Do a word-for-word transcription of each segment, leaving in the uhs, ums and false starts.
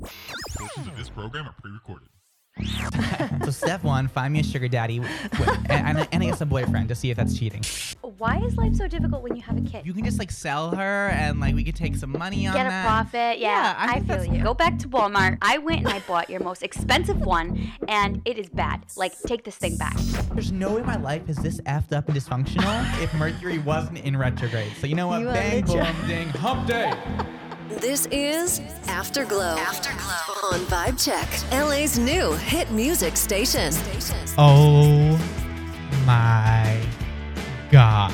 Portions of this program are pre-recorded. So step one, find me a sugar daddy with, and, and I guess a boyfriend to see if that's cheating. Why is life so difficult when you have a kid? You can just like sell her and like we could take some money Get on that. Get a profit. Yeah, yeah I, I feel that's... you. Go back to Walmart. I went and I bought your most expensive one and it is bad. Like, take this thing back. There's no way my life is this effed up and dysfunctional if Mercury wasn't in retrograde. So you know what? You bang, boom, ding, hump day. This is Afterglow. Afterglow on Vibe Check, L A's new hit music station. Oh my God.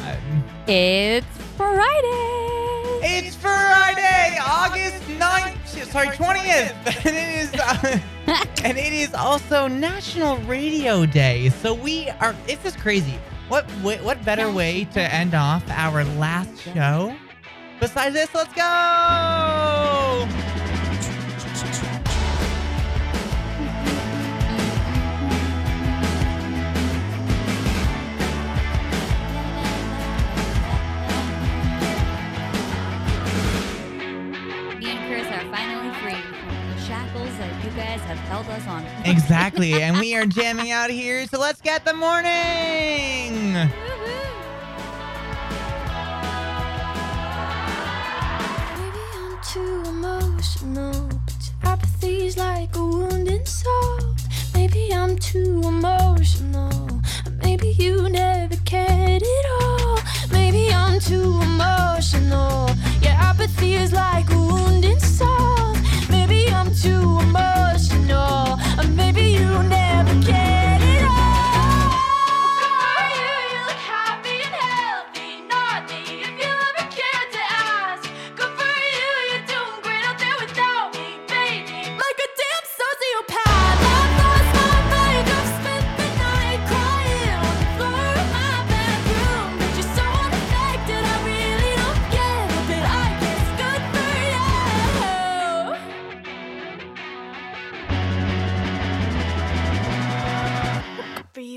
It's Friday. It's Friday, August ninth, sorry, twentieth. And it is uh, and it is also National Radio Day. So we are, it's just crazy. What what better way to end off our last show? Besides this, let's go! Me and Kris are finally free from the shackles that you guys have held us on. Exactly, and we are jamming out here, so let's get the morning! Too emotional. Apathy's like a wounded soul. Maybe I'm too emotional. Maybe you never cared at all. Maybe I'm too emotional. Yeah, apathy is like a wounded soul. Maybe I'm too emotional. Maybe you never cared at all.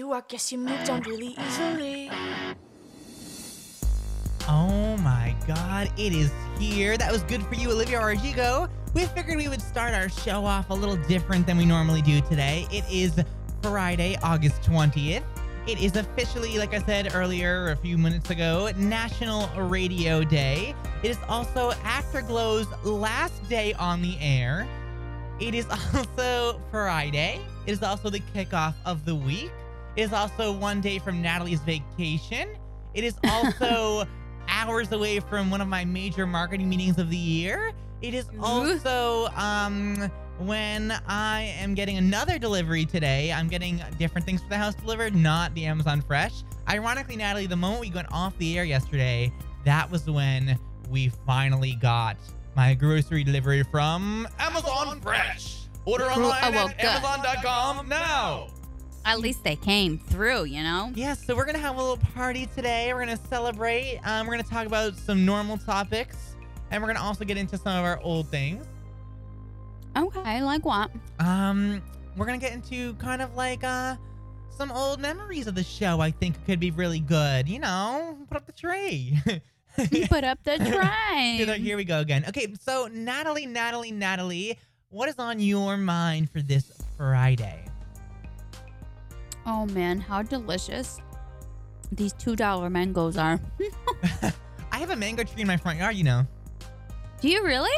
I guess you moved on really easily. Oh my God, it is here. That was good for you, Olivia Rodrigo. We figured we would start our show off a little different than we normally do today. It is Friday, August twentieth. It is officially, like I said earlier a few minutes ago, National Radio Day. It is also Afterglow's last day on the air. It is also Friday. It is also the kickoff of the week. It is also one day from Nataly's vacation. It is also hours away from one of my major marketing meetings of the year. It is also um, when I am getting another delivery today. I'm getting different things for the house delivered, not the Amazon Fresh. Ironically, Nataly, the moment we went off the air yesterday, that was when we finally got my grocery delivery from Amazon Fresh. Order online at amazon dot com now. At least they came through, you know? Yeah, so we're going to have a little party today. We're going to celebrate. Um, we're going to talk about some normal topics. And we're going to also get into some of our old things. Okay, like what? Um, we're going to get into kind of like uh, some old memories of the show I think could be really good. You know, put up the tree. Put up the tree. Here we go again. Okay, so Nataly, Nataly, Nataly, what is on your mind for this Friday? Oh, man, how delicious these two dollar mangoes are. I have a mango tree in my front yard, you know. Do you really?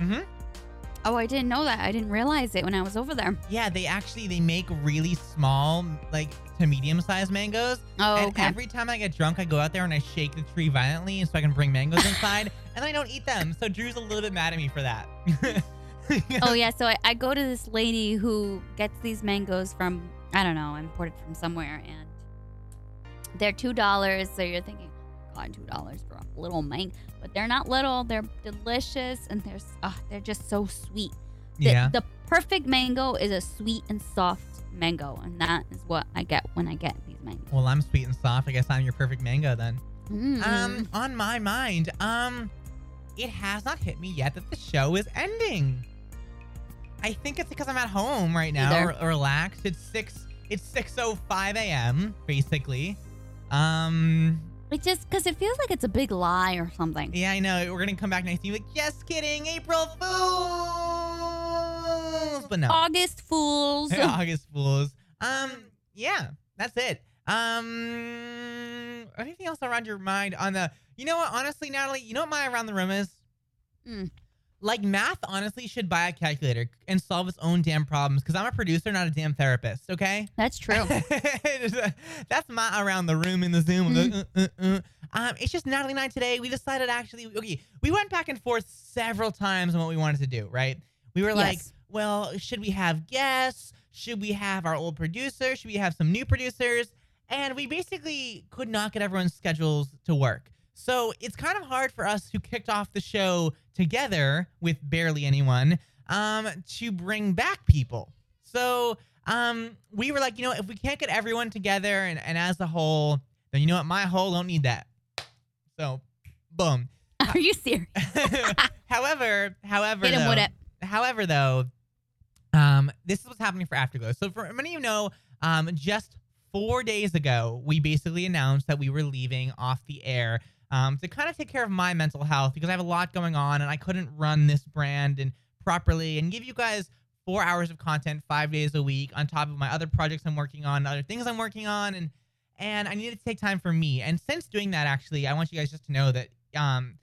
Mm-hmm. Oh, I didn't know that. I didn't realize it when I was over there. Yeah, they actually, they make really small, like, to medium-sized mangoes. Oh, and okay. Every time I get drunk, I go out there and I shake the tree violently so I can bring mangoes inside, and I don't eat them. So Drew's a little bit mad at me for that. Oh, yeah, so I, I go to this lady who gets these mangoes from... I don't know, imported from somewhere, and they're two dollars, so you're thinking, oh God, two dollars for a little mango, but they're not little, they're delicious, and they're, oh, they're just so sweet. The, yeah. the perfect mango is a sweet and soft mango, and that is what I get when I get these mangoes. Well, I'm sweet and soft. I guess I'm your perfect mango then. Mm. Um, on my mind, um, it has not hit me yet that the show is ending. I think it's because I'm at home right now, re- relaxed. It's six. It's six oh five a.m. basically. Um, it's just because it feels like it's a big lie or something. Yeah, I know. We're gonna come back next week. Like, just kidding, April Fool. Fools, but no. August Fools. August Fools. Um, yeah, that's it. Um, anything else around your mind on the, you know what, honestly, Nataly, you know what my around the room is? Mm. Like, math, honestly, should buy a calculator and solve its own damn problems, because I'm a producer, not a damn therapist, okay? That's true. That's my around the room in the Zoom. Mm. Uh, uh, uh. Um, it's just Nataly and I today, we decided actually, okay, we went back and forth several times on what we wanted to do, right? We were like, yes. well, should we have guests? Should we have our old producer? Should we have some new producers? And we basically could not get everyone's schedules to work. So it's kind of hard for us who kicked off the show together with barely anyone um, to bring back people. So um, we were like, you know, if we can't get everyone together and, and as a whole, then you know what? My whole don't need that. So boom. Are you serious? however, however, Hit him though, with it. however, though, um, this is what's happening for Afterglow. So for many of you know, um, just four days ago, we basically announced that we were leaving off the air um, to kind of take care of my mental health because I have a lot going on and I couldn't run this brand and properly and give you guys four hours of content five days a week on top of my other projects I'm working on, other things I'm working on, and and I needed to take time for me. And since doing that, actually, I want you guys just to know that um,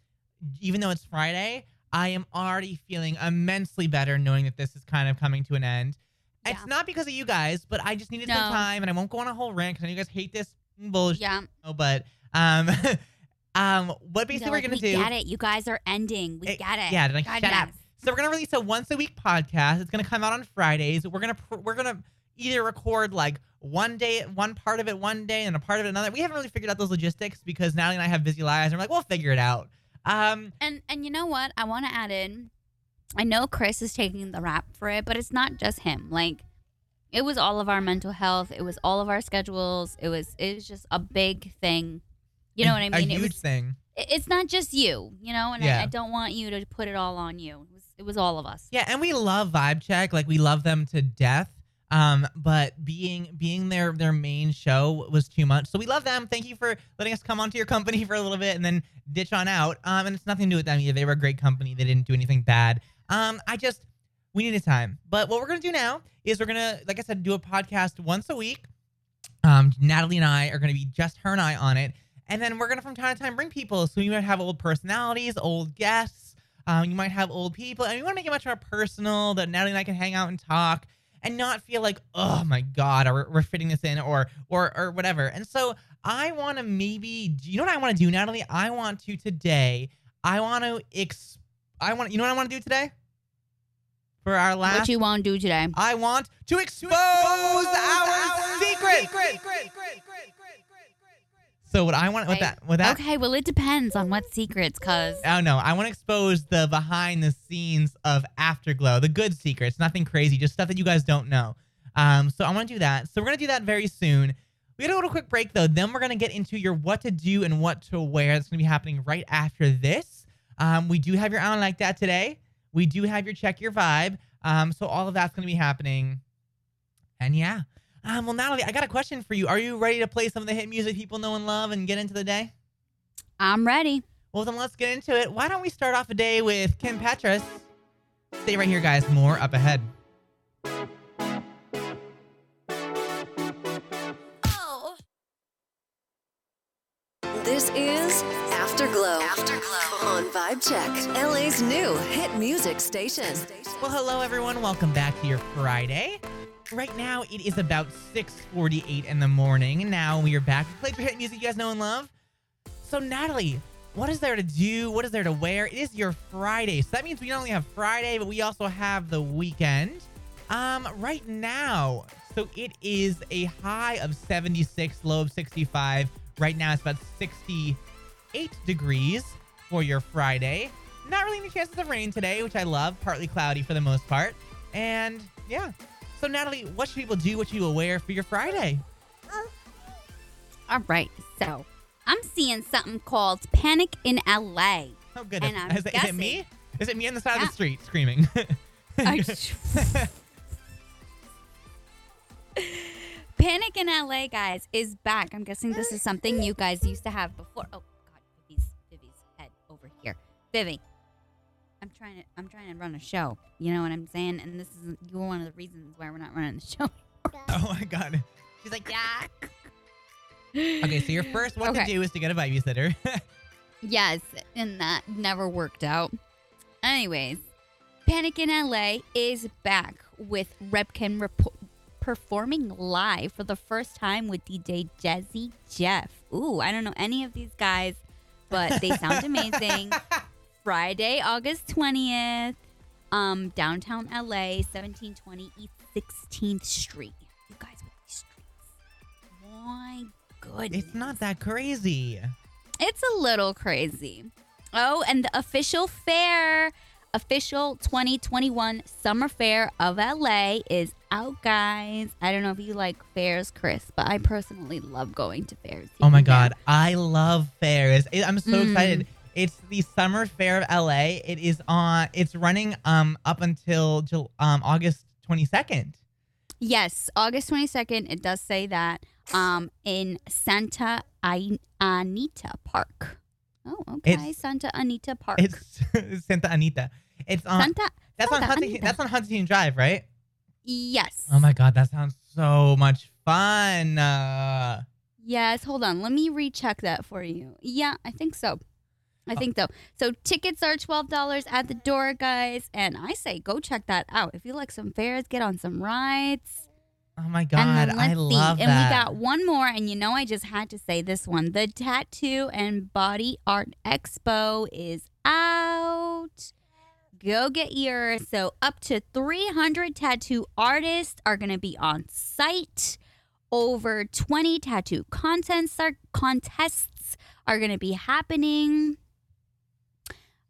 even though it's Friday, I am already feeling immensely better knowing that this is kind of coming to an end. Yeah. It's not because of you guys, but I just needed no. some time, and I won't go on a whole rant because I know you guys hate this bullshit. Yeah. Oh, but um, um, what basically no, we're like, gonna we do? We get it. You guys are ending. We it, get it. Yeah. Like, shut it. up. So we're gonna release a once a week podcast. It's gonna come out on Fridays. We're gonna we're gonna either record like one day, one part of it one day, and a part of it another. We haven't really figured out those logistics because Nataly and I have busy lives. And we're like, we'll figure it out. Um. And and you know what? I want to add in. I know Kris is taking the rap for it, but it's not just him. Like, it was all of our mental health. It was all of our schedules. It was it was just a big thing. You know what I mean? A huge it was, thing. It's not just you, you know? And yeah. I, I don't want you to put it all on you. It was, it was all of us. Yeah, and we love Vibe Check. Like, we love them to death. Um, but being being their, their main show was too much. So we love them. Thank you for letting us come onto your company for a little bit and then ditch on out. Um, and it's nothing to do with them either. They were a great company. They didn't do anything bad. Um, I just, we needed time, but what we're going to do now is we're going to, like I said, do a podcast once a week. Um, Nataly and I are going to be just her and I on it. And then we're going to, from time to time, bring people. So you might have old personalities, old guests. Um, you might have old people, and we want to make it much more personal that Nataly and I can hang out and talk and not feel like, oh my God, we're, we're fitting this in or, or, or whatever. And so I want to maybe, you know what I want to do, Nataly? I want to today, I want to explain. I want you know what I want to do today? For our last What you want to do today? I want to expose, to expose our, our secrets. Secret, secret, secret, so what I want right. with that with that Okay, well it depends on what secrets cuz Oh no, I want to expose the behind the scenes of Afterglow, the good secrets, nothing crazy, just stuff that you guys don't know. Um so I want to do that. So we're going to do that very soon. We got a little quick break though. Then we're going to get into your what to do and what to wear. That's going to be happening right after this. Um, we do have your on like that today. We do have your check your vibe. Um, so all of that's going to be happening. And yeah. Um, well, Nataly, I got a question for you. Are you ready to play some of the hit music people know and love and get into the day? I'm ready. Well, then let's get into it. Why don't we start off a day with Kim Petras? Stay right here, guys. More up ahead. Oh. This is Afterglow. Afterglow on Vibe Check, L A's new hit music station. Well, hello everyone. Welcome back to your Friday. Right now it is about six forty-eight in the morning, and now we are back to play for hit music you guys know and love. So Nataly, what is there to do? What is there to wear? It is your Friday, so that means we not only have Friday, but we also have the weekend. Um, right now, so it is a high of seventy-six, low of sixty-five. Right now it's about sixty. Eight degrees for your Friday. Not really any chances of rain today, which I love. Partly cloudy for the most part. And yeah. So Nataly, what should people do? What should you wear for your Friday? All right. So I'm seeing something called Panic in L A. Oh goodness. And I'm is, guessing, is it me? Is it me on the side yeah. of the street screaming? I, Panic in L A, guys, is back. I'm guessing this is something you guys used to have before. Oh. Vivi. I'm trying trying to I'm trying to run a show. You know what I'm saying? And this is you one of the reasons why we're not running the show. Oh my God. She's like, yeah. Okay, so your first one okay. to do is to get a Vibe sitter. Yes, and that never worked out. Anyways, Panic in L A is back with Rakim rep- performing live for the first time with D J Jazzy Jeff. Ooh, I don't know any of these guys, but they sound amazing. Friday, August twentieth, um, downtown L A, seventeen twenty East sixteenth Street. You guys with these streets. My goodness. It's not that crazy. It's a little crazy. Oh, and the official fair, official twenty twenty-one Summer Fair of L A is out, guys. I don't know if you like fairs, Kris, but I personally love going to fairs. Oh, my God. There. I love fairs. I'm so mm. excited. It's the Summer Fair of L A. It is on. It's running um up until um August twenty-second. Yes, August twenty-second. It does say that um in Santa Anita Park. Oh, okay. It's, Santa Anita Park. It's Santa Anita. It's on. Santa, that's, Santa on Huntington, that's on Huntington Drive, right? Yes. Oh my God, that sounds so much fun. Uh, yes. Hold on. Let me recheck that for you. Yeah, I think so. I oh. think so. So tickets are twelve dollars at the door, guys. And I say go check that out. If you like some fairs, get on some rides. Oh my God, I love that. And we got one more, and you know I just had to say this one. The Tattoo and Body Art Expo is out. Go get yours. So up to three hundred tattoo artists are going to be on site. Over twenty tattoo contests are, contests are going to be happening.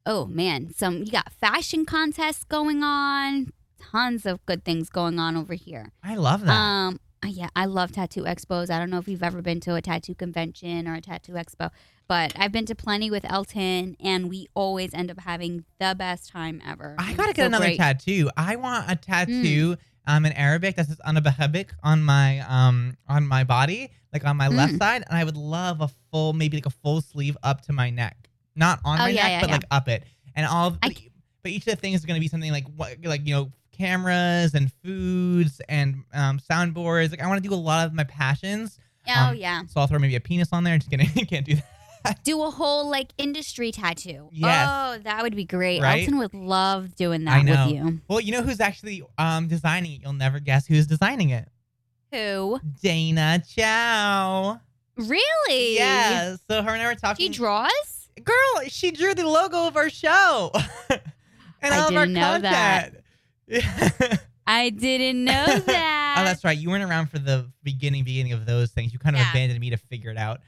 Oh, man. Some you got fashion contests going on. Tons of good things going on over here. I love that. Um, yeah, I love tattoo expos. I don't know if you've ever been to a tattoo convention or a tattoo expo, but I've been to plenty with Elton, and we always end up having the best time ever. I gotta get so another great. tattoo. I want a tattoo, mm. um, in Arabic that says Anabahabik on my um on my body, like on my mm. left side, and I would love a full, maybe like a full sleeve up to my neck, not on oh, my yeah, neck, yeah, but yeah. like up it, and all. Of, I, but each of the things is gonna be something like what, like you know. cameras and foods and um, soundboards. Like I want to do a lot of my passions. Oh um, yeah. So I'll throw maybe a penis on there. Just kidding. You can't do that. Do a whole like industry tattoo. Yes. Oh, that would be great. Right? Elton would love doing that I know. with you. Well, you know who's actually um, designing it? You'll never guess who's designing it. Who? Dana Chow. Really? Yeah. So her and I were talking. She draws? Girl, she drew the logo of our show. and I all didn't of our know content. That. I didn't know that. Oh, that's right. You weren't around for the beginning, beginning of those things. You kind of yeah. abandoned me to figure it out.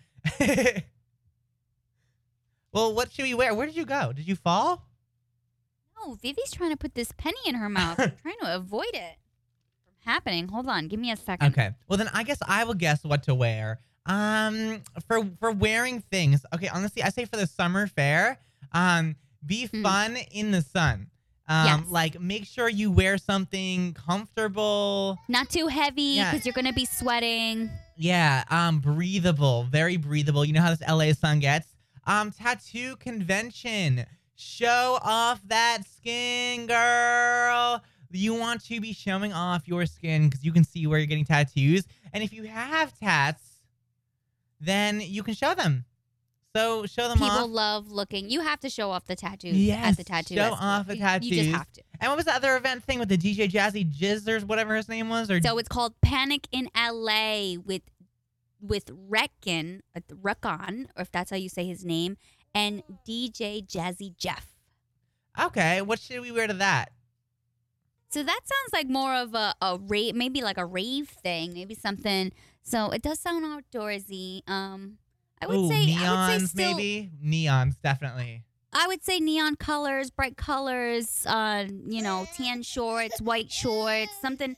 Well, what should we wear? Where did you go? Did you fall? No, Vivi's trying to put this penny in her mouth. I'm trying to avoid it from happening. Hold on. Give me a second. Okay. Well, then I guess I will guess what to wear. Um, for for wearing things. Okay, honestly, I say for the summer fair, um, be fun mm. in the sun. Um, yes. Like, make sure you wear something comfortable. Not too heavy, because yeah. you're going to be sweating. Yeah, um, breathable. Very breathable. You know how this L A sun gets. Um, tattoo convention. Show off that skin, girl. You want to be showing off your skin, because you can see where you're getting tattoos. And if you have tats, then you can show them. So show them People off. People love looking. You have to show off the tattoos yes, at the tattoo. Show expert. off the tattoos. You, you just have to. And what was the other event thing with the D J Jazzy Jizzers, whatever his name was? Or so it's called Panic in L A with with Rakim, Rakim, or if that's how you say his name, and D J Jazzy Jeff. Okay, what should we wear to that? So that sounds like more of a, a rave, maybe like a rave thing, maybe something. So it does sound outdoorsy. Um. I would Ooh, say neons, I would say still, maybe neons, definitely. I would say neon colors, bright colors, uh, you know, tan shorts, white shorts, something,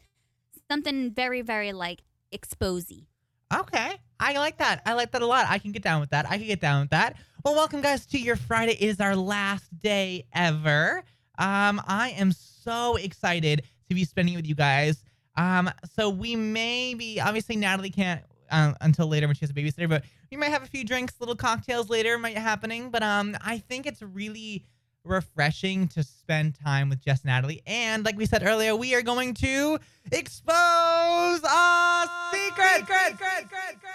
something very, very like exposy. Okay, I like that. I like that a lot. I can get down with that. I can get down with that. Well, welcome guys to your Friday. It is our last day ever. Um, I am so excited to be spending it with you guys. Um, so we may be obviously Nataly can't. Um, until later when she has a babysitter, but we might have a few drinks, little cocktails later might be happening. But um, I think it's really, refreshing to spend time with Jess and Nataly. And like we said earlier, we are going to expose our secrets.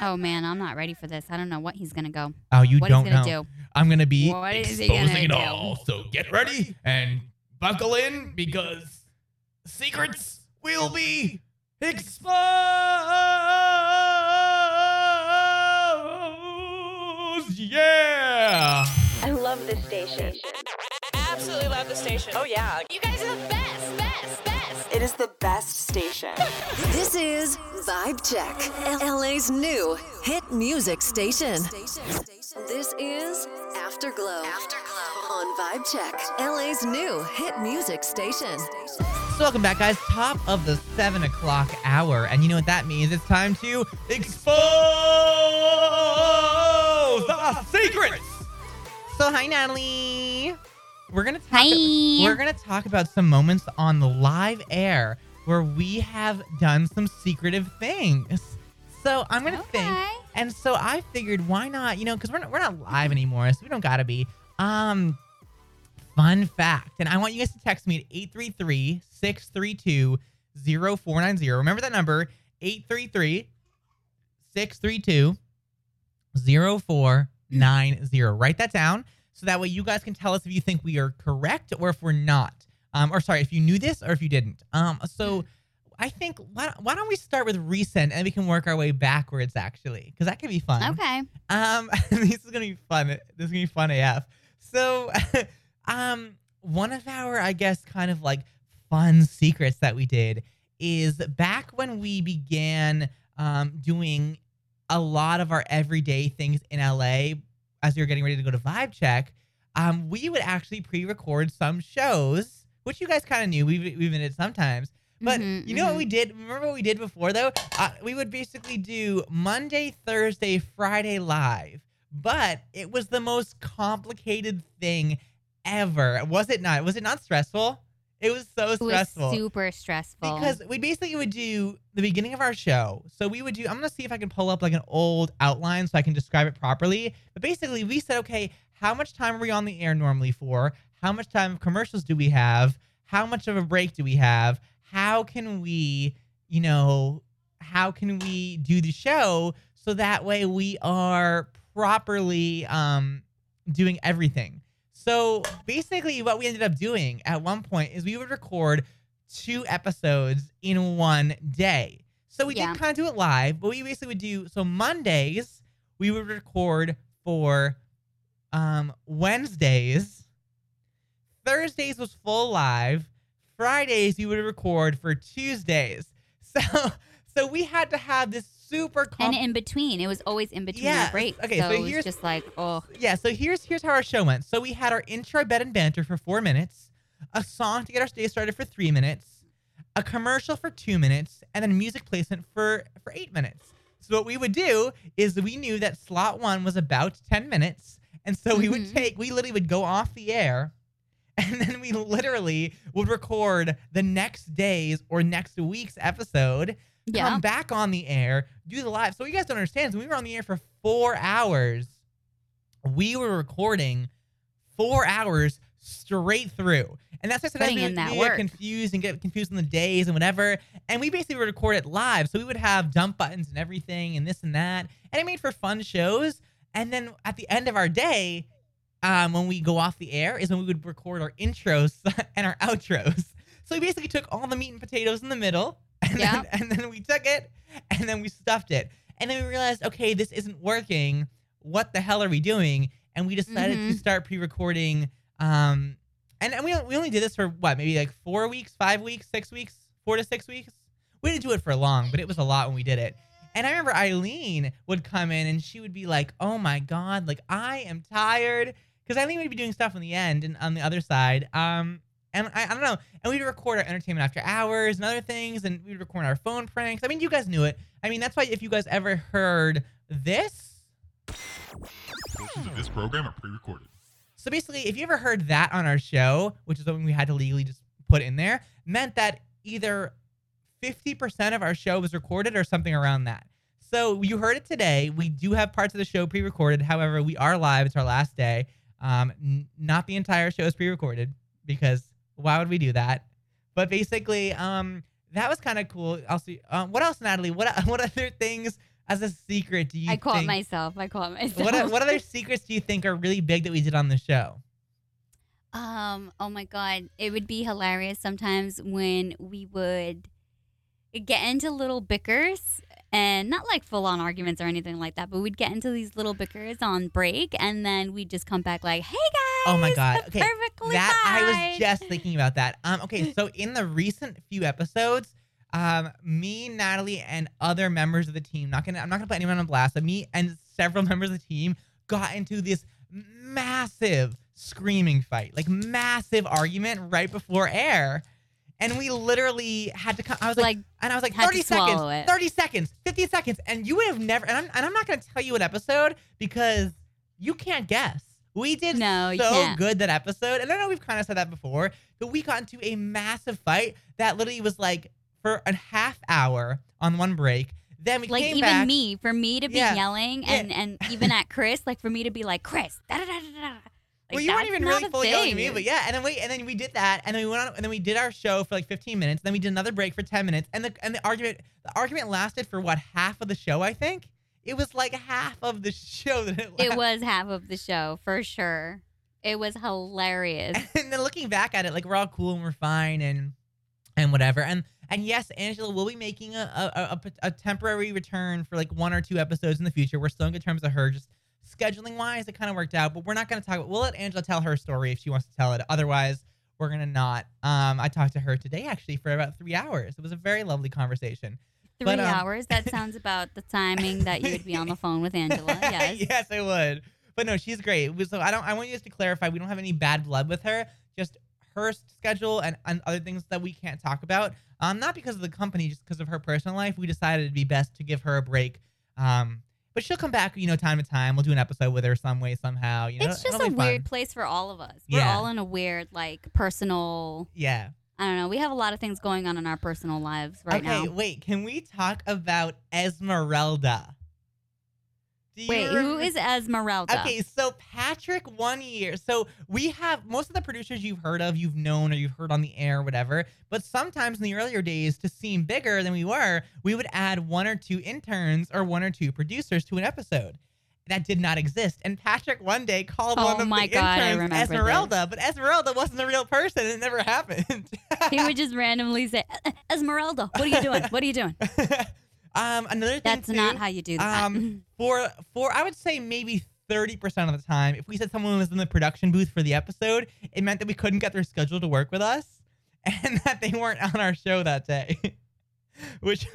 Oh man, I'm not ready for this. I don't know what he's gonna go. Oh, you what don't he's gonna know. Do. I'm gonna be what exposing is gonna it do? All. So get ready and buckle in because secrets will be exposed. Yeah. I love this station. Absolutely love the station. Oh, yeah. You guys are the best, best, best. It is the best station. This is Vibe Check, L A's new hit music station. This is Afterglow, Afterglow on Vibe Check, L A's new hit music station. So welcome back, guys. Top of the seven o'clock hour. And you know what that means? It's time to expose the secrets. So, hi, Nataly. We're gonna talk. Hi. We're gonna talk about some moments on the live air where we have done some secretive things. So I'm gonna okay. think, and so I figured, why not? You know, because we're not, we're not live anymore, so we don't gotta be. Um, fun fact, and I want you guys to text me at eight three three, six three two, zero four nine zero. Remember that number, eight three three, six three two, zero four nine zero. Write that down. So that way you guys can tell us if you think we are correct or if we're not. Um, or sorry, if you knew this or if you didn't. Um, so I think, why, why don't we start with recent and we can work our way backwards, actually. Because that could be fun. Okay. Um, this is going to be fun. This is going to be fun A F. So um, one of our, I guess, kind of like fun secrets that we did is back when we began um, doing a lot of our everyday things in L A, as we were getting ready to go to Vibe Check, um, we would actually pre-record some shows, which you guys kind of knew. We've we've been it sometimes. But mm-hmm, you know mm-hmm. what we did? Remember what we did before, though? Uh, we would basically do Monday, Thursday, Friday live. But it was the most complicated thing ever. Was it not? Was it not stressful? It was so it stressful. It was super stressful. Because we basically would do the beginning of our show. So we would do, I'm going to see if I can pull up like an old outline so I can describe it properly. But basically we said, okay, how much time are we on the air normally for? How much time of commercials do we have? How much of a break do we have? How can we, you know, how can we do the show so that way we are properly um, doing everything? So basically what we ended up doing at one point is we would record two episodes in one day. So we yeah. did kind of do it live, but we basically would do, so Mondays we would record for um, Wednesdays. Thursdays was full live. Fridays we would record for Tuesdays. So so we had to have this super comp- and in between. It was always in between yeah. our breaks. Okay, so, so here's, it was just like, oh. Yeah, so here's here's how our show went. So we had our intro bed and banter for four minutes, a song to get our day started for three minutes, a commercial for two minutes, and then music placement for, for eight minutes. So what we would do is we knew that slot one was about ten minutes. And so we mm-hmm. would take, we literally would go off the air and then we literally would record the next day's or next week's episode. Yeah. Come back on the air, do the live. So what you guys don't understand is we were on the air for four hours. We were recording four hours straight through. And that's why sometimes we, that we get confused and get confused in the days and whatever. And we basically would record it live. So we would have dump buttons and everything and this and that. And it made for fun shows. And then at the end of our day, um, when we go off the air is when we would record our intros and our outros. So we basically took all the meat and potatoes in the middle. And, yep. then, and then we took it and then we stuffed it. And then we realized, okay, this isn't working. What the hell are we doing? And we decided mm-hmm. to start pre-recording. Um, and, and we we only did this for what? Maybe like four weeks, five weeks, six weeks, four to six weeks. We didn't do it for long, but it was a lot when we did it. And I remember Eileen would come in and she would be like, oh my God, like I am tired. Because Eileen would be doing stuff on the end and on the other side. Um, And I, I don't know. And we'd record our entertainment after hours and other things. And we'd record our phone pranks. I mean, you guys knew it. I mean, that's why if you guys ever heard this. Portions of this program are pre-recorded. So basically, if you ever heard that on our show, which is something we had to legally just put in there, meant that either fifty percent of our show was recorded or something around that. So you heard it today. We do have parts of the show pre-recorded. However, we are live. It's our last day. Um, n- not the entire show is pre-recorded because why would we do that? But basically, um, that was kind of cool. I'll see. Um, what else, Nataly? What what other things as a secret do you? I caught think, myself. I caught myself. What what other secrets do you think are really big that we did on the show? Um. Oh my God, it would be hilarious sometimes when we would get into little bickers. And not like full-on arguments or anything like that, but we'd get into these little bickers on break, and then we'd just come back like, "Hey guys!" Oh my God! Okay, perfectly that fine. I was just thinking about that. Um, okay, so in the recent few episodes, um, me, Nataly, and other members of the team—not gonna—I'm not gonna put anyone on blast. But me and several members of the team got into this massive screaming fight, like massive argument right before air. And we literally had to come. I was like, like and I was like, thirty seconds, thirty seconds, fifty seconds. And you would have never, and I'm, and I'm not going to tell you an episode because you can't guess. We did no, so good that episode. And I know we've kind of said that before, but we got into a massive fight that literally was like for a half hour on one break. Then we like came even back. me, for me to be yeah. yelling and, yeah. and even at Kris, like for me to be like, Kris, da da da da da. Like, well, you weren't even really fully yelling at me, but yeah. And then we and then we did that, and then we went on, and then we did our show for like fifteen minutes. Then we did another break for ten minutes, and the and the argument the argument lasted for what half of the show, I think. It was like half of the show that it lasted. It was half of the show for sure. It was hilarious. And then looking back at it, like we're all cool and we're fine and and whatever. And and yes, Angela will be making a a, a, a temporary return for like one or two episodes in the future. We're still in good terms with her. Just scheduling-wise, it kind of worked out, but we're not going to talk about. We'll let Angela tell her story if she wants to tell it. Otherwise, we're going to not. Um, I talked to her today, actually, for about three hours. It was a very lovely conversation. Three but, um, hours? That sounds about the timing that you would be on the phone with Angela. Yes, yes, I would. But no, she's great. So I don't. I want you just to clarify. We don't have any bad blood with her. Just her schedule and, and other things that we can't talk about. Um, not because of the company, just because of her personal life. We decided it'd be best to give her a break. Um. But she'll come back, you know, time to time. We'll do an episode with her some way, somehow. You know, it's just a weird place for all of us. We're yeah. all in a weird, like, personal. Yeah. I don't know. We have a lot of things going on in our personal lives right okay, now. Okay, wait. Can we talk about Esmeralda? Do wait, remember? Who is Esmeralda? Okay, so Patrick, one year. So we have most of the producers you've heard of, you've known, or you've heard on the air, or whatever. But sometimes in the earlier days, to seem bigger than we were, we would add one or two interns or one or two producers to an episode. That did not exist. And Patrick one day called oh one of my the God, interns Esmeralda, this. But Esmeralda wasn't a real person. It never happened. He would just randomly say, Esmeralda, what are you doing? What are you doing? Um, another thing that's too, not how you do that. Um, for for I would say maybe thirty percent of the time, if we said someone was in the production booth for the episode, it meant that we couldn't get their schedule to work with us, and that they weren't on our show that day. which,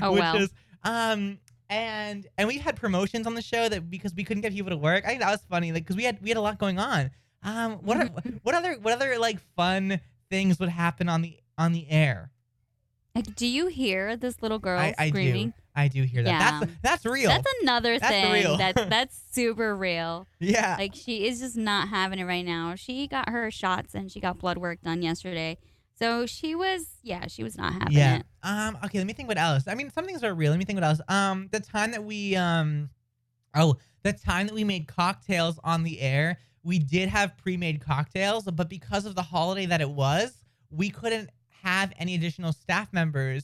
oh which well. Is, um, and and we had promotions on the show that because we couldn't get people to work. I think that was funny, like because we had we had a lot going on. Um, what are, what other what other like fun things would happen on the on the air? Like, do you hear this little girl I, I screaming? Do. I do hear that. Yeah. That's that's real. That's another that's thing. Real. That's that's super real. Yeah. Like, she is just not having it right now. She got her shots and she got blood work done yesterday. So she was, yeah, she was not having yeah. it. Um. Okay, let me think what else. I mean, some things are real. Let me think what else. Um. The time that we, um, oh, the time that we made cocktails on the air, we did have pre-made cocktails, but because of the holiday that it was, we couldn't have any additional staff members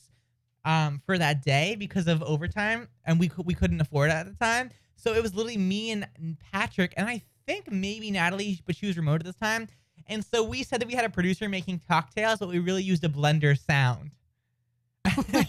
um, for that day because of overtime, and we we couldn't afford it at the time. So it was literally me and Patrick, and I think maybe Nataly, but she was remote at this time. And so we said that we had a producer making cocktails, but we really used a blender sound. Oh my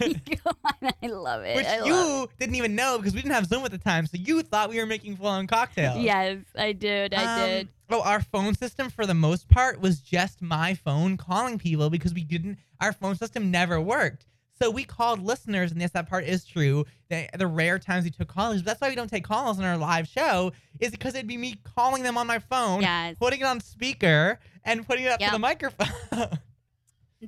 God, I love it. Which I you love it. Didn't even know because we didn't have Zoom at the time, so you thought we were making full-on cocktails. Yes, I did. I um, did. Oh, our phone system for the most part was just my phone calling people because we didn't. Our phone system never worked, so we called listeners. And yes, that part is true. The, the rare times we took callers, that's why we don't take calls on our live show, is because it'd be me calling them on my phone, yes. putting it on speaker, and putting it up yep. to the microphone.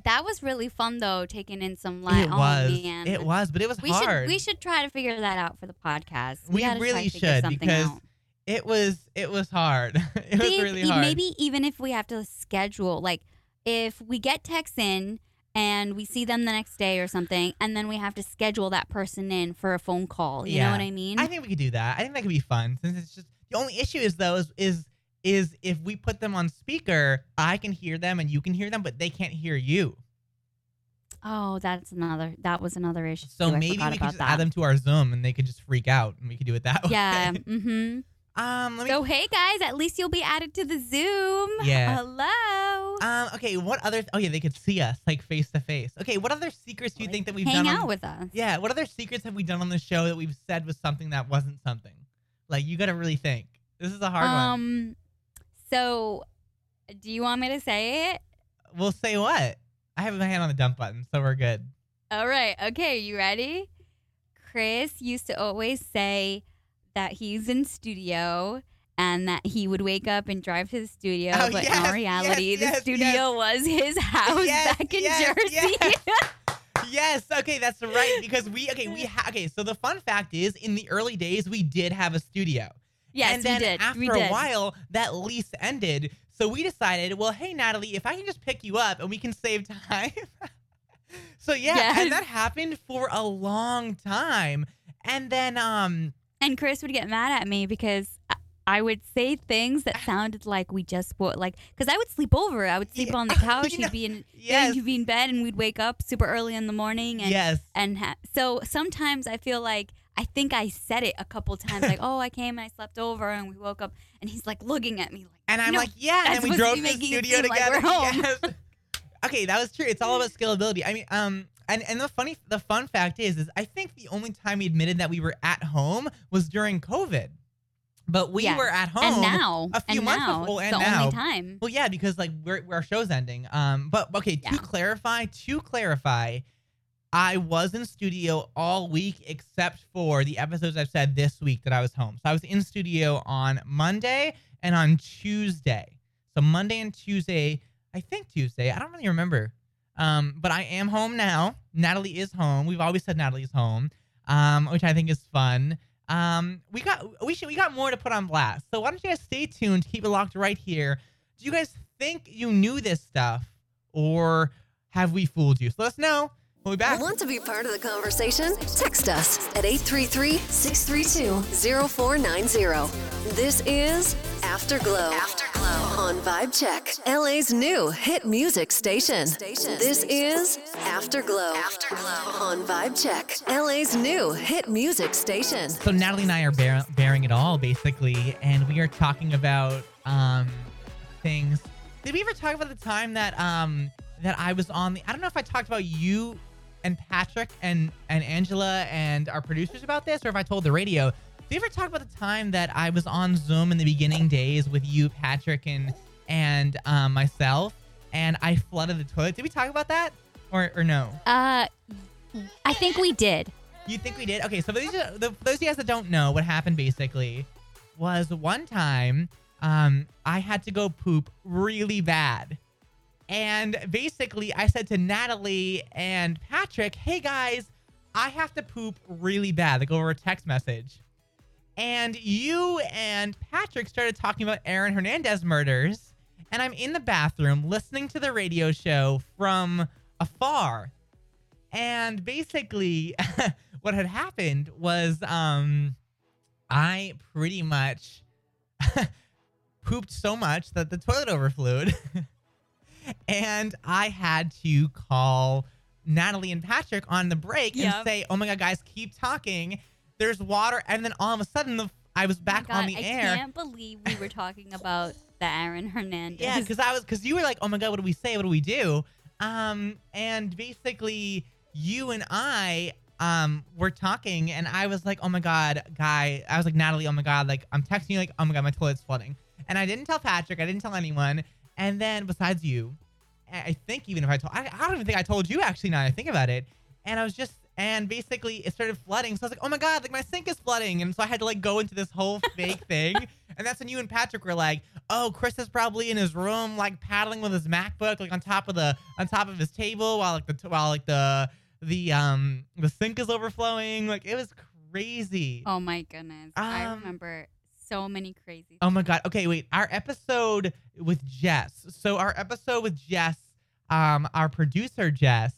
That was really fun, though, taking in some light. It oh, was. Man. It was, but it was we hard. Should, we should try to figure that out for the podcast. We, we really should because out. it was it was hard. It was if, really hard. Maybe even if we have to schedule, like if we get texts in and we see them the next day or something, and then we have to schedule that person in for a phone call. You yeah. know what I mean? I think we could do that. I think that could be fun. Since it's just the only issue is though is, is is if we put them on speaker, I can hear them and you can hear them, but they can't hear you. Oh, that's another, that was another issue. So maybe we could just that. add them to our Zoom and they could just freak out and we could do it that way. Yeah. Mm-hmm. Um, let me... So, hey, guys, at least you'll be added to the Zoom. Yeah. Hello. Um. Okay, what other... Th- oh, yeah, they could see us, like, face-to-face. Okay, what other secrets do you like, think that we've hang done? Hang out on... with us. Yeah, what other secrets have we done on the show that we've said was something that wasn't something? Like, you got to really think. This is a hard um, one. Um. So, do you want me to say it? We'll say what? I have my hand on the dump button, so we're good. All right. Okay, you ready? Kris used to always say... that he's in studio and that he would wake up and drive to the studio. Oh, but yes, in all reality, yes, the yes, studio yes. was his house yes, back in yes, Jersey. Yes. yes. Okay, that's right. Because we, okay, we, ha- okay, so the fun fact is in the early days, we did have a studio. Yes, we did. And then after we did. a while, that lease ended. So we decided, well, hey, Nataly, if I can just pick you up and we can save time. so yeah, yes. and that happened for a long time. And then, um, And Kris would get mad at me because I would say things that sounded like we just bought, like, because I would sleep over. I would sleep yeah. on the couch. He'd be in, yes. he'd be in bed, and we'd wake up super early in the morning. And, yes. And ha- so sometimes I feel like I think I said it a couple times, like, oh, I came and I slept over, and we woke up, and he's like looking at me, like, and I'm like, yeah, and we drove to the studio together. Like yes. Okay, that was true. It's all about scalability. I mean, um. And and the funny, the fun fact is, is I think the only time we admitted that we were at home was during COVID, but we yes. were at home and now, a few and months now, before. And the now, only time. Well, yeah, because like we're, we're our show's ending. Um, but okay, yeah. to clarify, to clarify, I was in studio all week except for the episodes I've said this week that I was home. So I was in studio on Monday and on Tuesday. So Monday and Tuesday, I think Tuesday. I don't really remember. Um, but I am home now. Nataly is home. We've always said Nataly's home, um, which I think is fun. Um, we got we should we got more to put on blast. So why don't you guys stay tuned? Keep it locked right here. Do you guys think you knew this stuff, or have we fooled you? So let us know. We'll be back. Want to be part of the conversation? Text us at eight three three, six three two, zero four nine zero. This is Afterglow. Afterglow on Vibe Check, L A's new hit music station. This is Afterglow. Afterglow on Vibe Check, L A's new hit music station. So Nataly and I are bear- bearing it all, basically, and we are talking about um, things. Did we ever talk about the time that um, that I was on the? I don't know if I talked about you. And Patrick and, and Angela and our producers about this, or if I told the radio. Did you ever talk about the time that I was on Zoom in the beginning days with you, Patrick, and and um, myself, and I flooded the toilet? Did we talk about that, or or no? Uh, I think we did. You think we did? Okay, so for those, the, for those of you guys that don't know, what happened basically was one time um, I had to go poop really bad. And basically, I said to Nataly and Patrick, hey, guys, I have to poop really bad, like over a text message. And you and Patrick started talking about Aaron Hernandez murders. And I'm in the bathroom listening to the radio show from afar. And basically, what had happened was um, I pretty much pooped so much that the toilet overflowed. And I had to call Nataly and Patrick on the break yep. and say, oh, my God, guys, keep talking. There's water. And then all of a sudden, the, I was back oh God, on the I air. I can't believe we were talking about the Aaron Hernandez. Yeah, because I was because you were like, oh, my God, what do we say? What do we do? Um, and basically, you and I um, were talking. And I was like, oh, my God, guy. I was like, Nataly, oh, my God, like I'm texting you like, oh, my God, my toilet's flooding. And I didn't tell Patrick. I didn't tell anyone. And then besides you, I think even if I told, I, I don't even think I told you actually now that I think about it. And I was just, and basically it started flooding. So I was like, oh my God, like my sink is flooding. And so I had to like go into this whole fake thing. And that's when you and Patrick were like, oh, Kris is probably in his room, like paddling with his MacBook, like on top of the, on top of his table while like the, while like the, the, um, the sink is overflowing. Like it was crazy. Oh my goodness. Um, I remember so many crazy things. Oh, my God. Okay, wait. Our episode with Jess. So our episode with Jess, um, our producer, Jess,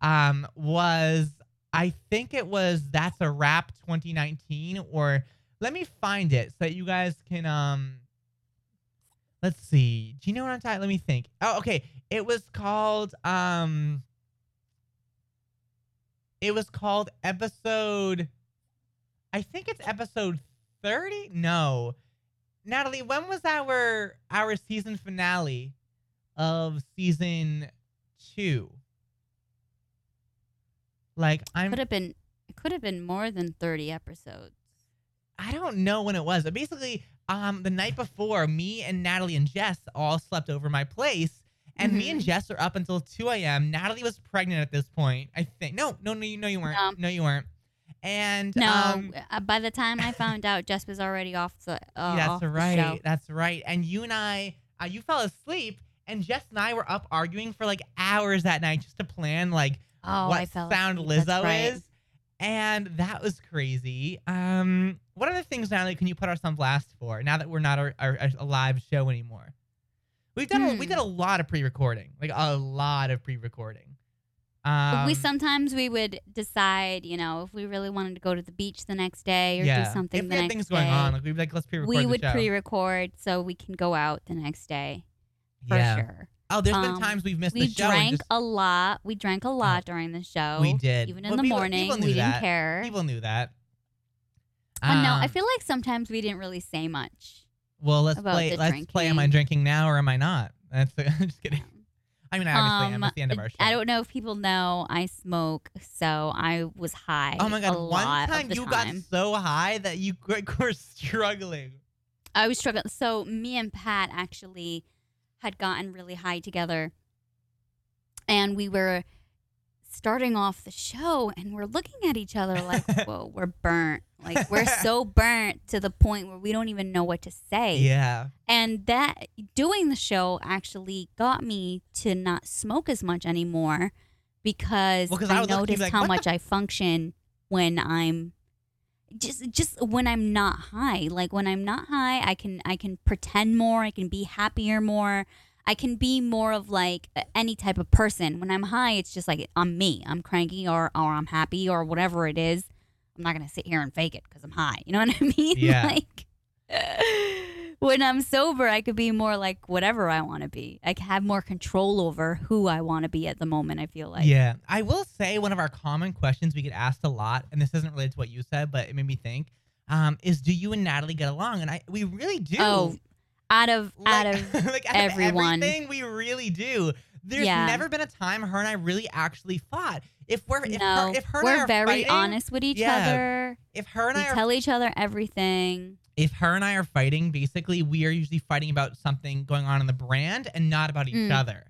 um, was, I think it was That's a Wrap twenty nineteen, or let me find it so that you guys can um, Let's see. Do you know what I'm talking? Let me think. Oh, okay. It was called um. It was called episode. I think it's episode thirty. No, Nataly, when was our our season finale of season two? Like I'm. Could have been. It could have been more than thirty episodes. I don't know when it was. But basically, um, the night before, me and Nataly and Jess all slept over my place, and mm-hmm. me and Jess were up until two a.m. Nataly was pregnant at this point, I think. No, no, no, you, no, you weren't. No, no you weren't. And no, um, by the time I found out, Jess was already off the. Uh, that's off right. The show. That's right. And you and I, uh, you fell asleep, and Jess and I were up arguing for like hours that night just to plan like oh, what sound asleep. Lizzo right. is. And that was crazy. Um, what other things, Nataly, can you put us on blast for now that we're not a, a, a live show anymore? We've done mm. a, we did a lot of pre-recording, like a lot of pre-recording. Um, we sometimes we would decide, you know, if we really wanted to go to the beach the next day or yeah. do something. If the we had next things day, going on, like we'd be like, let's pre-record. We would the show. pre-record so we can go out the next day for yeah. sure. Oh, there's um, been times we've missed we the show. We drank just... a lot. We drank a lot oh, during the show. We did. Even in well, the people, morning, people we that. didn't care. People knew that. Um, oh, no, I feel like sometimes we didn't really say much. Well, let's about play. The let's drinking. play. Am I drinking now or am I not? That's. I'm just kidding. I mean, I obviously um, am. It's the end of our show. I don't know if people know I smoke, so I was high. Oh my god! A One lot time you time. got so high that you were struggling. I was struggling. So me and Pat actually had gotten really high together, and we were starting off the show, and we're looking at each other like, whoa, we're burnt. Like, we're so burnt to the point where we don't even know what to say. Yeah. And that doing the show actually got me to not smoke as much anymore because well, I, I noticed like, how much the- I function when I'm Just just when I'm not high, like when I'm not high, I can I can pretend more. I can be happier more. I can be more of like any type of person. When I'm high, it's just like I'm me. I'm cranky or, or I'm happy or whatever it is. I'm not going to sit here and fake it because I'm high. You know what I mean? Yeah. Like when I'm sober, I could be more like whatever I want to be. I can have more control over who I want to be at the moment, I feel like. Yeah. I will say one of our common questions we get asked a lot, and this isn't related to what you said, but it made me think, um, is do you and Nataly get along? And I we really do. Oh, out of, like, out of like out everyone. Of everything, we really do. There's yeah. never been a time her and I really actually fought. If we're if no, her, if her and we're I are very fighting, honest with each yeah. other. If her and we I are, tell each other everything. If her and I are fighting, basically we are usually fighting about something going on in the brand and not about each mm. other.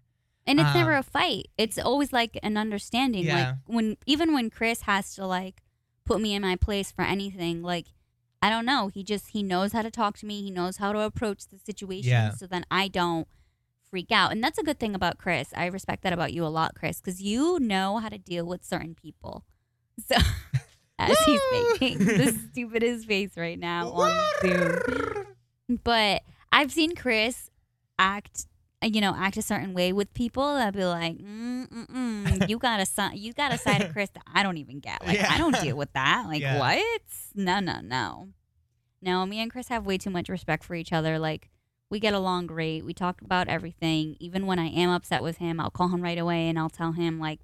And it's um, never a fight. It's always like an understanding. Yeah. Like when even when Kris has to like put me in my place for anything, like I don't know. He just he knows how to talk to me. He knows how to approach the situation. Yeah. So then I don't freak out. And that's a good thing about Kris. I respect that about you a lot, Kris, because you know how to deal with certain people. So as he's making the stupidest face right now on Zoom. But I've seen Kris act, you know, act a certain way with people. I'd be like, mm, mm, mm, you got a you got a side of Kris that I don't even get. Like, yeah. I don't deal with that. Like, yeah. what? No, no, no. No, me and Kris have way too much respect for each other. Like, we get along great. We talk about everything. Even when I am upset with him, I'll call him right away and I'll tell him, like,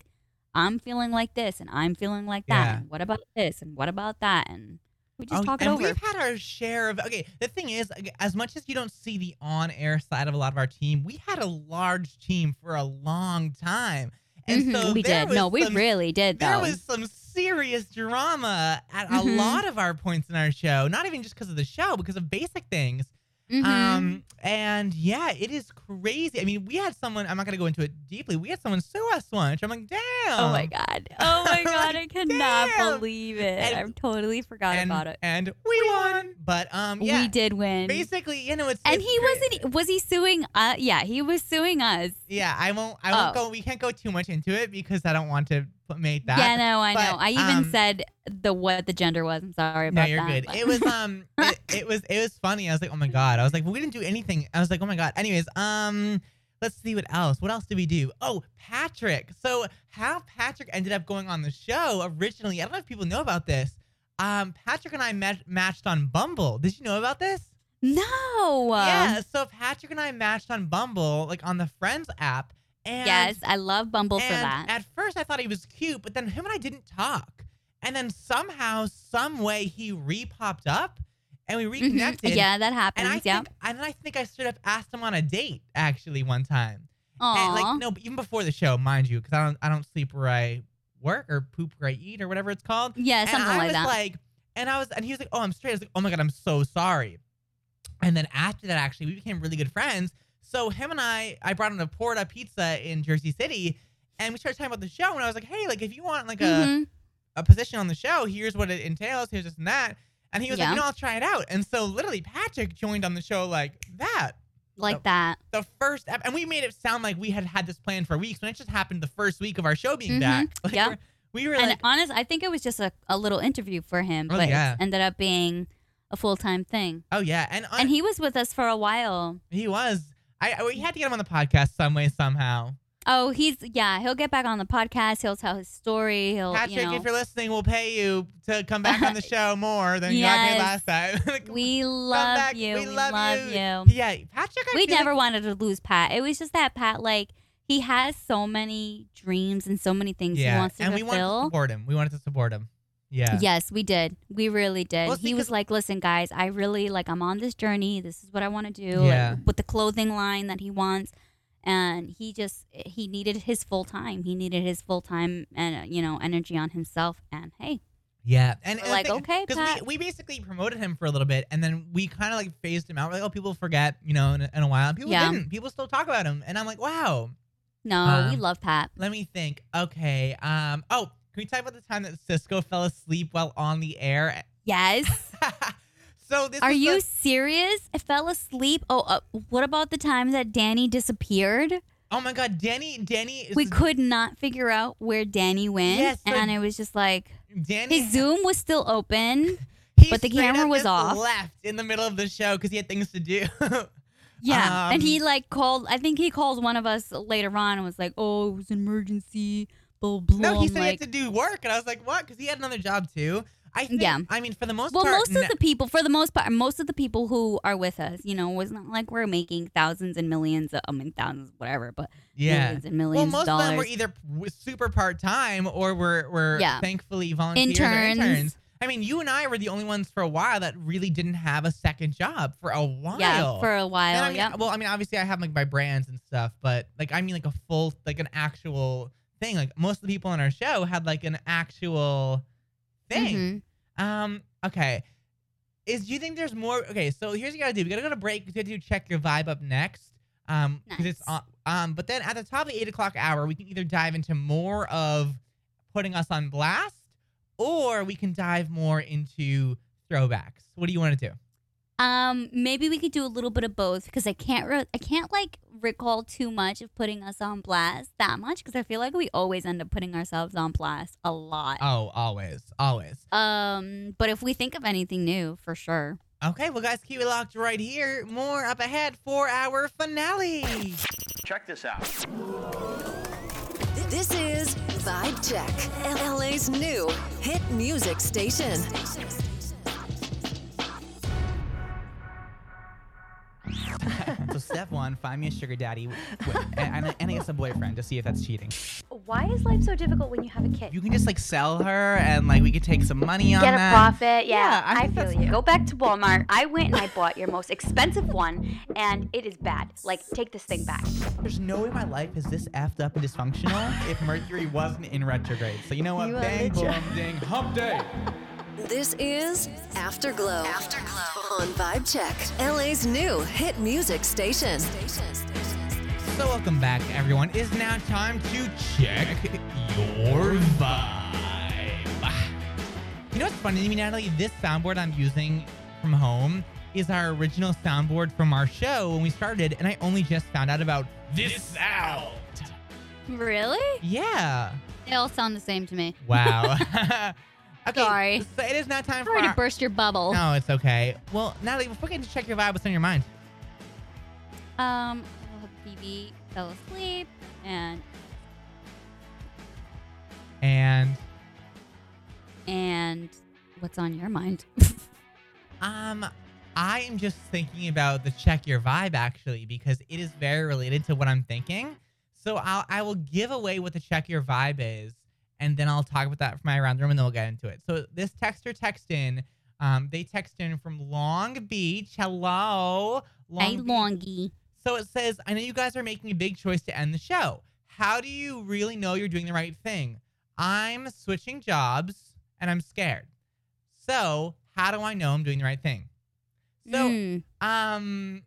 I'm feeling like this and I'm feeling like that. Yeah. And what about this and what about that? And we just oh, talk it and over. And we've had our share of, okay, the thing is, as much as you don't see the on-air side of a lot of our team, we had a large team for a long time. And mm-hmm, so we did. No, we some, really did, though. There was some serious drama at mm-hmm. a lot of our points in our show, not even just because of the show, because of basic things. Mm-hmm. Um, and yeah, it is crazy. I mean, we had someone, I'm not going to go into it deeply. We had someone sue us once. I'm like, damn. Oh my God. Oh my God. Like, I cannot damn. believe it. And, I've totally forgot and, about it. And we won. But, um, yeah. We did win. Basically, you know, it's. And it's he crazy. wasn't, was he suing us? Yeah, he was suing us. Yeah, I won't, I won't oh. go, we can't go too much into it because I don't want to make that. Yeah, no, I but, know. I even um, said the what the gender was. I'm sorry about that. No, you're that, good. But. It was, um, it, it was, it was funny. I was like, oh my God. I was like, well, we didn't do anything. I was like, oh my God. Anyways, um, let's see what else. What else did we do? Oh, Patrick. So how Patrick ended up going on the show originally, I don't know if people know about this. Um, Patrick and I met, matched on Bumble. Did you know about this? No. Yeah. So Patrick and I matched on Bumble, like on the Friends app. And, yes, I love Bumble for that. At first, I thought he was cute, but then him and I didn't talk. And then somehow, some way, he re-popped up, and we reconnected. Mm-hmm. Yeah, that happens. And I yeah. think, and I think I straight up asked him on a date actually one time. Oh, like no, but even before the show, mind you, because I don't, I don't sleep where I work or poop where I eat or whatever it's called. Yeah, something and I like was that. Like, and I was, and he was like, "Oh, I'm straight." I was like, "Oh my God, I'm so sorry." And then after that, actually, we became really good friends. So him and I, I brought him to Porta Pizza in Jersey City, and we started talking about the show. And I was like, "Hey, like if you want like a mm-hmm. a position on the show, here's what it entails. Here's this and that." And he was yeah. like, "You know, I'll try it out." And so literally, Patrick joined on the show like that. Like the, that. The first, and we made it sound like we had had this planned for weeks when it just happened the first week of our show being mm-hmm. back. Like yeah, we were. And like, honest, I think it was just a, a little interview for him, oh, but yeah. it ended up being a full time thing. Oh yeah, and on, and he was with us for a while. He was. I, I we had to get him on the podcast some way somehow. Oh, he's yeah. He'll get back on the podcast. He'll tell his story. He'll Patrick, you know, if you're listening, we'll pay you to come back on the show more than yes. you got paid last time. We love you. We, we love, love you. you. Yeah, Patrick. I we never like- wanted to lose Pat. It was just that Pat, like he has so many dreams and so many things yeah. he wants to and fulfill. And we wanted to support him. We wanted to support him. Yeah. Yes, we did. We really did. Well, he was like, "Listen, guys, I really like. I'm on this journey. This is what I want to do." Yeah. Like, with the clothing line that he wants. And he just, he needed his full time. He needed his full time and, you know, energy on himself. And hey. Yeah. And, and like, thing, okay, Pat. We, we basically promoted him for a little bit. And then we kind of like phased him out. We're like, oh, people forget, you know, in, in a while. And people yeah. didn't. People still talk about him. And I'm like, wow. No, um, we love Pat. Let me think. Okay. Um. Oh, can we talk about the time that Cisco fell asleep while on the air? Yes. So this Are you the- serious? I fell asleep. Oh, uh, what about the time that Danny disappeared? Oh my God, Danny! Danny, we could not figure out where Danny went, yes, and it was just like Danny his Zoom was still open, he but the camera was off. Left in the middle of the show because he had things to do. yeah, um, and he like called. I think he called one of us later on and was like, "Oh, it was an emergency." Blah, blah. No, he said like, he had to do work, and I was like, "What?" Because he had another job too. I think, yeah. I mean, for the most well, part. Well, most of no- the people, for the most part, most of the people who are with us, you know, it's not like we're making thousands and millions, of, I mean, thousands, whatever, but yeah. millions and millions well, of dollars. Well, most of them were either super part-time or were, were yeah. thankfully volunteers interns. or interns. I mean, you and I were the only ones for a while that really didn't have a second job for a while. Yeah, for a while, and I mean, yeah. Well, I mean, obviously I have like my brands and stuff, but like, I mean, like a full, like an actual thing. Like most of the people on our show had like an actual... thing. Mm-hmm. Um, okay. Is do you think there's more? Okay, so here's what you gotta do. We gotta go to break. We gotta do check your vibe up next. Um, nice. It's on, um, but then at the top of the eight o'clock hour, we can either dive into more of putting us on blast, or we can dive more into throwbacks. What do you want to do? Um, maybe we could do a little bit of both because I can't, re- I can't like recall too much of putting us on blast that much because I feel like we always end up putting ourselves on blast a lot. Oh, always, always. Um, but if we think of anything new, for sure. Okay, well, guys, keep it locked right here. More up ahead for our finale. Check this out. This is Vibe Check, L A's new hit music station. So step one, find me a sugar daddy and, and I guess a boyfriend to see if that's cheating. Why is life so difficult when you have a kid? You can just like sell her and like we could take some money on that. Get a profit. Yeah, yeah I, I feel you. Go back to Walmart. I went and I bought your most expensive one and it is bad. Like take this thing back. There's no way my life is this effed up and dysfunctional if Mercury wasn't in retrograde. So you know what? You bang, boom, ding, hump day. This is Afterglow. Afterglow on Vibe Check, L A's new hit music station. So welcome back, everyone. It's now time to check your vibe. You know what's funny to me, Nataly? This soundboard I'm using from home is our original soundboard from our show when we started, and I only just found out about this sound. Really? Yeah. They all sound the same to me. Wow. Okay, sorry. So it is now time Sorry for our... to burst your bubble. No, it's okay. Well, Nataly, before we get to check your vibe, what's on your mind? Um, Phoebe fell asleep and... And? And what's on your mind? um, I am just thinking about the check your vibe, actually, because it is very related to what I'm thinking. So I'll, I will give away what the check your vibe is, and then I'll talk about that for my round room, and then we'll get into it. So this texter texted in. Um, they texted in from Long Beach. Hello. Long hey, Longy. So it says, I know you guys are making a big choice to end the show. How do you really know you're doing the right thing? I'm switching jobs, and I'm scared. So how do I know I'm doing the right thing? So, mm. um,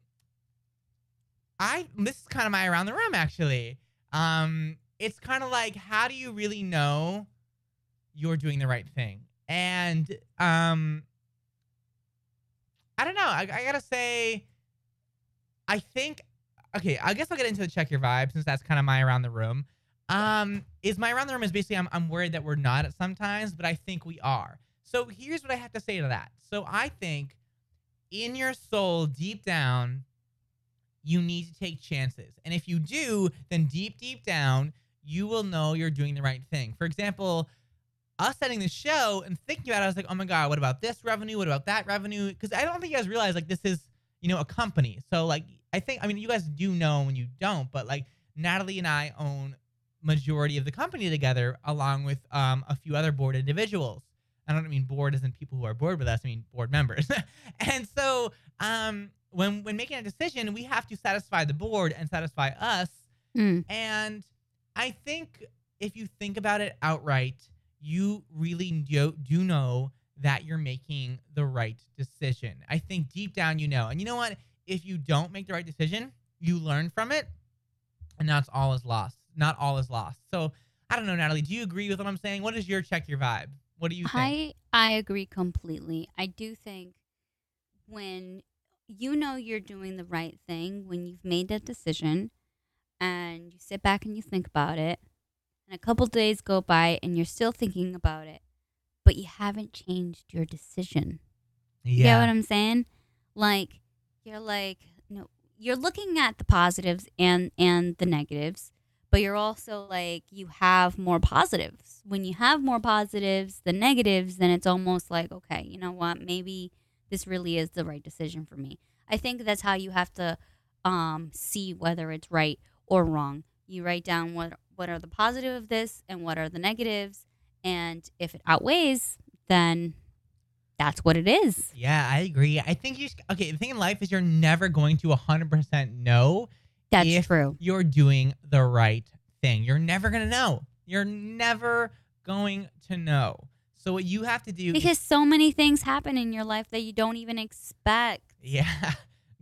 I, this is kind of my around the room, actually. Um, it's kind of like, how do you really know you're doing the right thing? And, um, I don't know. I, I gotta say, I think, okay, I guess I'll get into the check your vibe since that's kind of my around the room. Um, is my around the room is basically, I'm, I'm worried that we're not at sometimes, but I think we are. So here's what I have to say to that. So I think, in your soul, deep down, you need to take chances. And if you do, then deep, deep down, you will know you're doing the right thing. For example, us setting the show and thinking about it, I was like, oh my God, what about this revenue? What about that revenue? Because I don't think you guys realize, like, this is, you know, a company. So, like, I think, I mean, you guys do know when you don't, but, like, Nataly and I own majority of the company together, along with um, a few other board individuals. I don't mean board as in people who are bored with us. I mean board members. And so um, when when making a decision, we have to satisfy the board and satisfy us. Mm. And I think if you think about it outright, you really do, do know that you're making the right decision. I think deep down you know. And you know what? If you don't make the right decision, you learn from it, and not all is lost. Not all is lost. So I don't know, Nataly, do you agree with what I'm saying? What is your check your vibe? What do you think? I, I agree completely. I do think when you know you're doing the right thing, when you've made that decision and you sit back and you think about it, and a couple days go by and you're still thinking about it, but you haven't changed your decision. Yeah. You get what I'm saying? Like, you're like, no, you're looking at the positives and, and the negatives. But you're also like, you have more positives. When you have more positives than negatives, then it's almost like, okay, you know what? Maybe this really is the right decision for me. I think that's how you have to um, see whether it's right or wrong. You write down what what are the positives of this and what are the negatives. And if it outweighs, then that's what it is. Yeah, I agree. I think you should, okay, the thing in life is you're never going to one hundred percent know. That's if true. You're doing the right thing. You're never going to know. You're never going to know. So what you have to do. Because is- so many things happen in your life that you don't even expect. Yeah.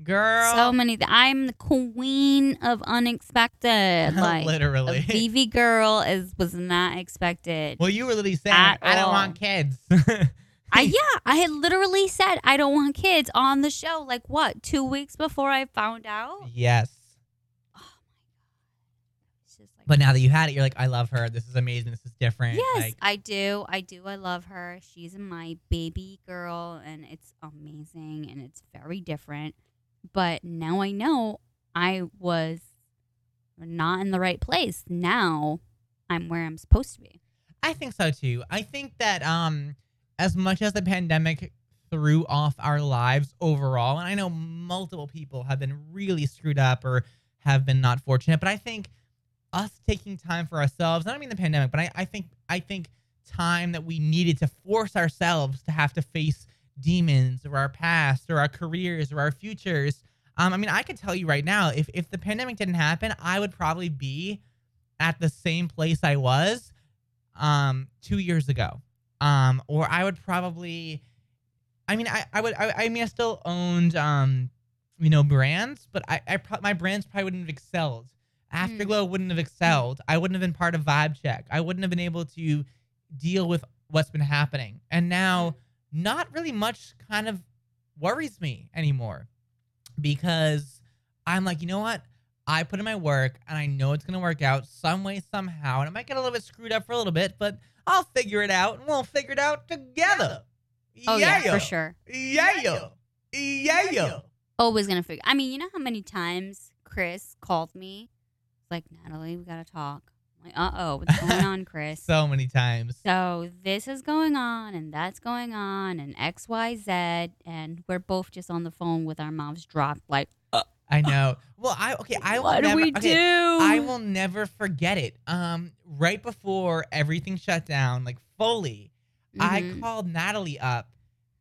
Girl. So many. Th- I'm the queen of unexpected. Like, literally. Vivi girl is was not expected. Well, you were literally saying, I all. don't want kids. I, yeah. I had literally said, I don't want kids on the show. Like, what? Two weeks before I found out? Yes. But now that you had it, you're like, I love her. This is amazing. This is different. Yes, like, I do. I do. I love her. She's my baby girl, and it's amazing, and it's very different. But now I know I was not in the right place. Now I'm where I'm supposed to be. I think so, too. I think that um, as much as the pandemic threw off our lives overall, and I know multiple people have been really screwed up or have been not fortunate, but I think us taking time for ourselves, I don't mean the pandemic, but I, I think I think time that we needed to force ourselves to have to face demons or our past or our careers or our futures. Um, I mean, I could tell you right now, if, if the pandemic didn't happen, I would probably be at the same place I was um, two years ago. Um, or I would probably, I mean, I, I would, I, I mean, I still owned, um, you know, brands, but I, I pro- my brands probably wouldn't have excelled. Afterglow wouldn't have excelled. I wouldn't have been part of Vibe Check. I wouldn't have been able to deal with what's been happening. And now not really much kind of worries me anymore because I'm like, you know what? I put in my work and I know it's going to work out some way, somehow. And it might get a little bit screwed up for a little bit, but I'll figure it out and we'll figure it out together. Oh, yeah, yeah, for sure. Yeah, yo. Yeah, yo. Always going to figure. I mean, you know how many times Kris called me? Like, Nataly, we got to talk. like, uh-oh, what's going on, Kris? So many times. So this is going on, and that's going on, and X, Y, Z, and we're both just on the phone with our mouths dropped, like, uh, I know. Uh, well, I okay. I what will do never, we okay, do? I will never forget it. Um, right before everything shut down, like fully, mm-hmm. I called Nataly up,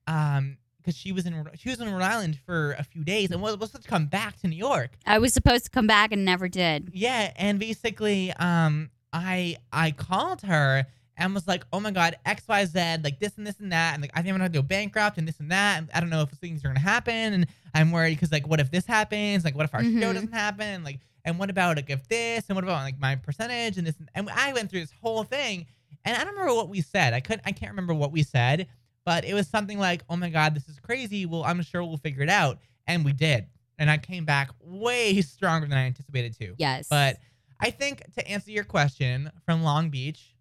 um, because she was in she was in Rhode Island for a few days and was supposed to come back to New York. I was supposed to come back and never did. Yeah, and basically, um, I I called her and was like, oh my God, X, Y, Z, like this and this and that, and like I think I'm gonna go bankrupt and this and that, and I don't know if things are gonna happen, and I'm worried because like what if this happens, like what if our mm-hmm. show doesn't happen, like and what about like if this and what about like my percentage and this and, and I went through this whole thing, and I don't remember what we said. I couldn't I can't remember what we said. But it was something like, oh, my God, this is crazy. Well, I'm sure we'll figure it out. And we did. And I came back way stronger than I anticipated to. Yes. But I think to answer your question from Long Beach,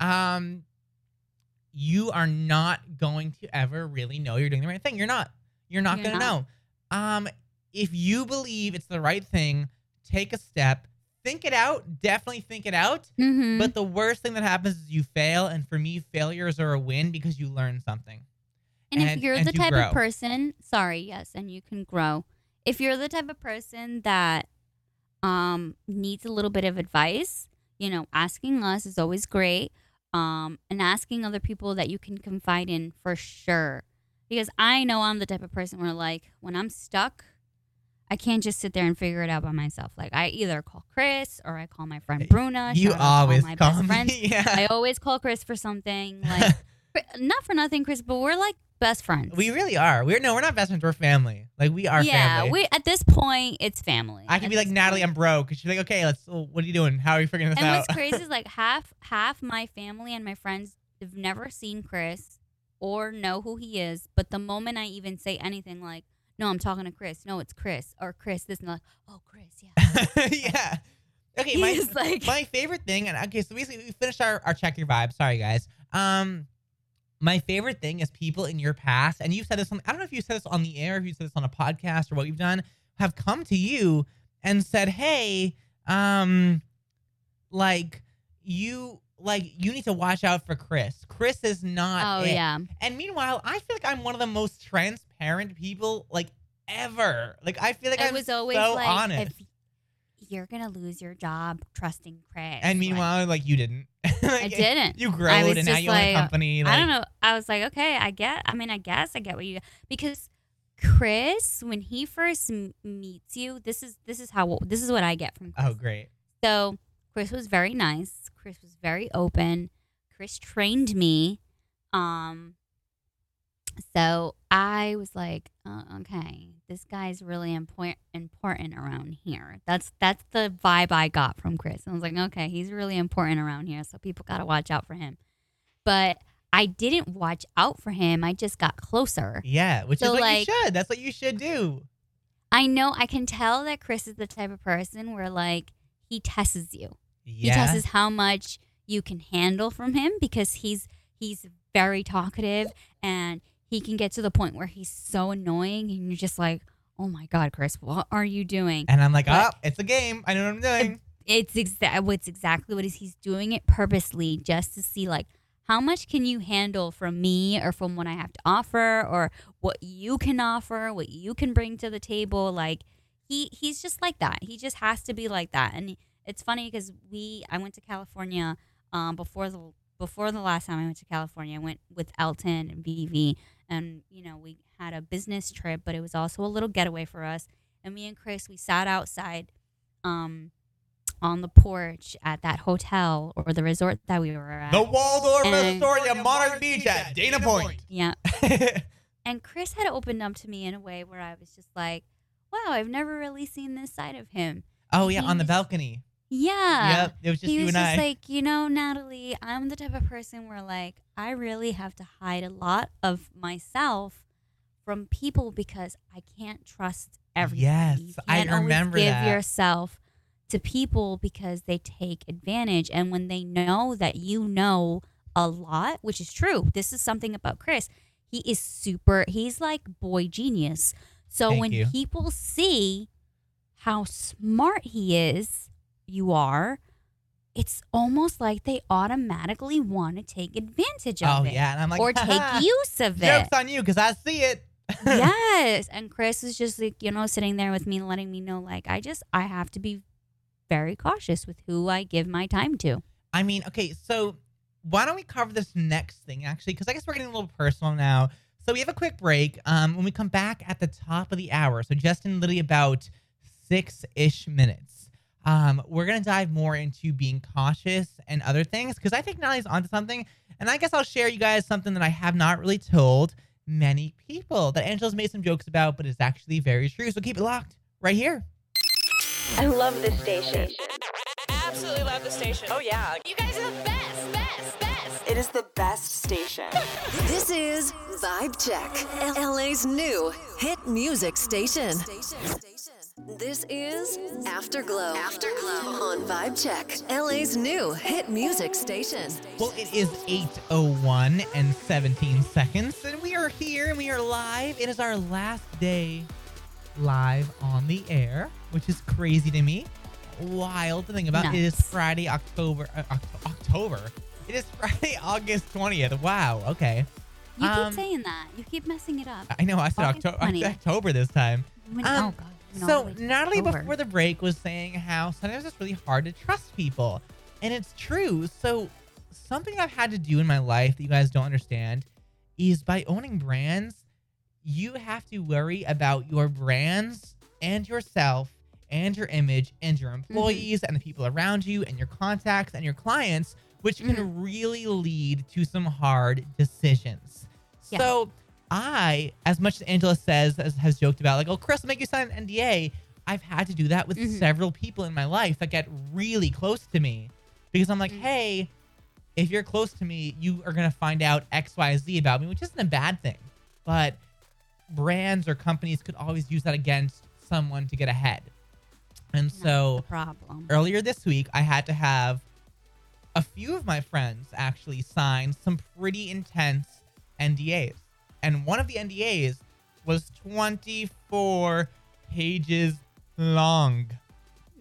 um, you are not going to ever really know you're doing the right thing. You're not. You're not going to know. Um, if you believe it's the right thing, take a step. Think it out. Definitely think it out. Mm-hmm. But the worst thing that happens is you fail. And for me, failures are a win because you learn something. And, and if you're and the you type grow. of person, sorry, yes, and you can grow. If you're the type of person that um, needs a little bit of advice, you know, asking us is always great. Um, and asking other people that you can confide in for sure. Because I know I'm the type of person where, like, when I'm stuck, I can't just sit there and figure it out by myself. Like, I either call Kris or I call my friend Bruna. You always call my call best friend. Yeah. I always call Kris for something. Like, not for nothing, Kris, but we're like best friends. We really are. We're no, we're not best friends. We're family. Like, we are yeah, family. Yeah, we at this point, it's family. I can at be like, Nataly, point. I'm broke. And she's like, okay, let's. Well, what are you doing? How are you figuring this and out? And what's crazy is like half half my family and my friends have never seen Kris or know who he is. But the moment I even say anything like, no, I'm talking to Kris. No, it's Kris. Or Kris this and like, oh, Kris, yeah. Yeah. Okay, my, like... my favorite thing, and okay, so basically we finished our, our check your vibe. Sorry, guys. Um, my favorite thing is people in your past, and you've said this on, I don't know if you said this on the air, if you said this on a podcast or what you've done, have come to you and said, hey, um, like you... Like, you need to watch out for Kris. Kris is not Oh, it. yeah. And meanwhile, I feel like I'm one of the most transparent people, like, ever. Like, I feel like I I'm was always so like, honest. If you're going to lose your job trusting Kris. And meanwhile, like, like you didn't. Like, I didn't. You grew and now you like, own a company. Like, I don't know. I was like, okay, I get, I mean, I guess I get what you, because Kris, when he first m- meets you, this is, this is how, this is what I get from Kris. Oh, great. So, Kris was very nice. Kris was very open. Kris trained me. Um, so I was like, oh, okay, this guy's really important important around here. That's that's the vibe I got from Kris. I was like, okay, he's really important around here, so people got to watch out for him. But I didn't watch out for him. I just got closer. Yeah, which so is what like, you should. That's what you should do. I know. I can tell that Kris is the type of person where, like, he tests you. Yeah. He tests how much you can handle from him because he's he's very talkative and he can get to the point where he's so annoying and you're just like, oh my God, Kris, what are you doing? And I'm like, but oh, it's a game. I know what I'm doing. It's exactly what's exactly what is he's doing it purposely just to see like how much can you handle from me or from what I have to offer or what you can offer, what you can bring to the table. Like he he's just like that. He just has to be like that and. It's funny because we, I went to California um, before the before the last time I went to California. I went with Elton and B V, and you know we had a business trip, but it was also a little getaway for us. And me and Kris, we sat outside um, on the porch at that hotel or the resort that we were at. The Waldorf Astoria Monarch Beach at Dana Point. Yeah. And Kris had opened up to me in a way where I was just like, wow, I've never really seen this side of him. Oh yeah, he on the balcony. Yeah. Yep. It was just he you was and just I. like, you know, Nataly, I'm the type of person where, like, I really have to hide a lot of myself from people because I can't trust everybody. Yes, you can't I remember give that. Give yourself to people because they take advantage. And when they know that you know a lot, which is true, this is something about Kris. He is super, he's like boy genius. So Thank when you. people see how smart he is, you are it's almost like they automatically want to take advantage of oh, it. Oh, yeah. And I'm like, or take use of it. Joke's on you because I see it. Yes. And Kris is just like, you know, sitting there with me, letting me know, like, I just, I have to be very cautious with who I give my time to. I mean, okay, so why don't we cover this next thing, actually? Because I guess we're getting a little personal now. So we have a quick break. Um, when we come back at the top of the hour, so just in literally about six-ish minutes, um, we're going to dive more into being cautious and other things, because I think Nataly's onto something. And I guess I'll share you guys something that I have not really told many people that Angela's made some jokes about, but it's actually very true. So keep it locked right here. I love this station. I absolutely love this station. Oh, yeah. You guys are the best, best, best. It is the best station. This is Vibe Check, L A's new hit music station. This is Afterglow. Afterglow on Vibe Check, L A's new hit music station. Well, it is eight oh one and seventeen seconds, and we are here and we are live. It is our last day live on the air, which is crazy to me. Wild to think about. Nuts. It is Friday, October, uh, Oct- October. It is Friday, August twentieth. Wow. Okay. You um, keep saying that. You keep messing it up. I know. I said October. I said October this time. When, um, oh God. No, so Nataly October. Before the break was saying how sometimes it's really hard to trust people, and it's true. So something I've had to do in my life that you guys don't understand is by owning brands, you have to worry about your brands and yourself and your image and your employees mm-hmm. and the people around you and your contacts and your clients, which mm-hmm. can really lead to some hard decisions. Yeah. So I, as much as Angela says, as, has joked about, like, oh, Kris, I'll make you sign an N D A. I've had to do that with mm-hmm. several people in my life that get really close to me because I'm like, mm-hmm. hey, if you're close to me, you are going to find out X, Y, Z about me, which isn't a bad thing. But brands or companies could always use that against someone to get ahead. And Not so problem. Earlier this week, I had to have a few of my friends actually sign some pretty intense N D As. And one of the N D As was twenty-four pages long.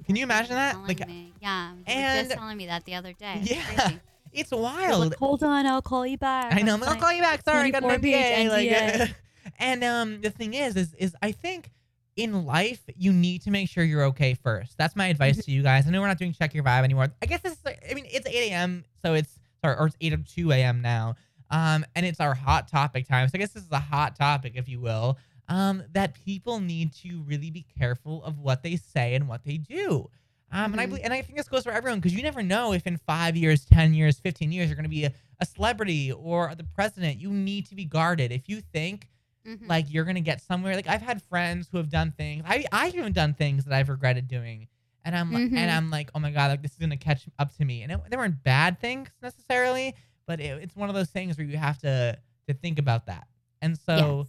Can you imagine that? Like, me. Yeah, you and, were just telling me that the other day. It's yeah, crazy. It's wild. Like, hold on, I'll call you back. I know, I'll, I'll call you back. Sorry, I got an N D A. Like, and um, the thing is, is, is I think in life, you need to make sure you're okay first. That's my advice to you guys. I know we're not doing Check Your Vibe anymore. I guess this is, like, I mean, it's eight a.m. So it's, or, or it's eight oh two a.m. now. Um, and it's our hot topic time. So I guess this is a hot topic, if you will, um, that people need to really be careful of what they say and what they do. Um, mm-hmm. and I believe, and I think this goes for everyone, because you never know if in five years, ten years, fifteen years, you're going to be a, a celebrity or the president. You need to be guarded. If you think mm-hmm. like you're going to get somewhere, like I've had friends who have done things. I, I've even done things that I've regretted doing. And I'm mm-hmm. like, and I'm like, oh my God, like this is going to catch up to me. And it, they weren't bad things necessarily, but it, it's one of those things where you have to, to think about that. And so, yes.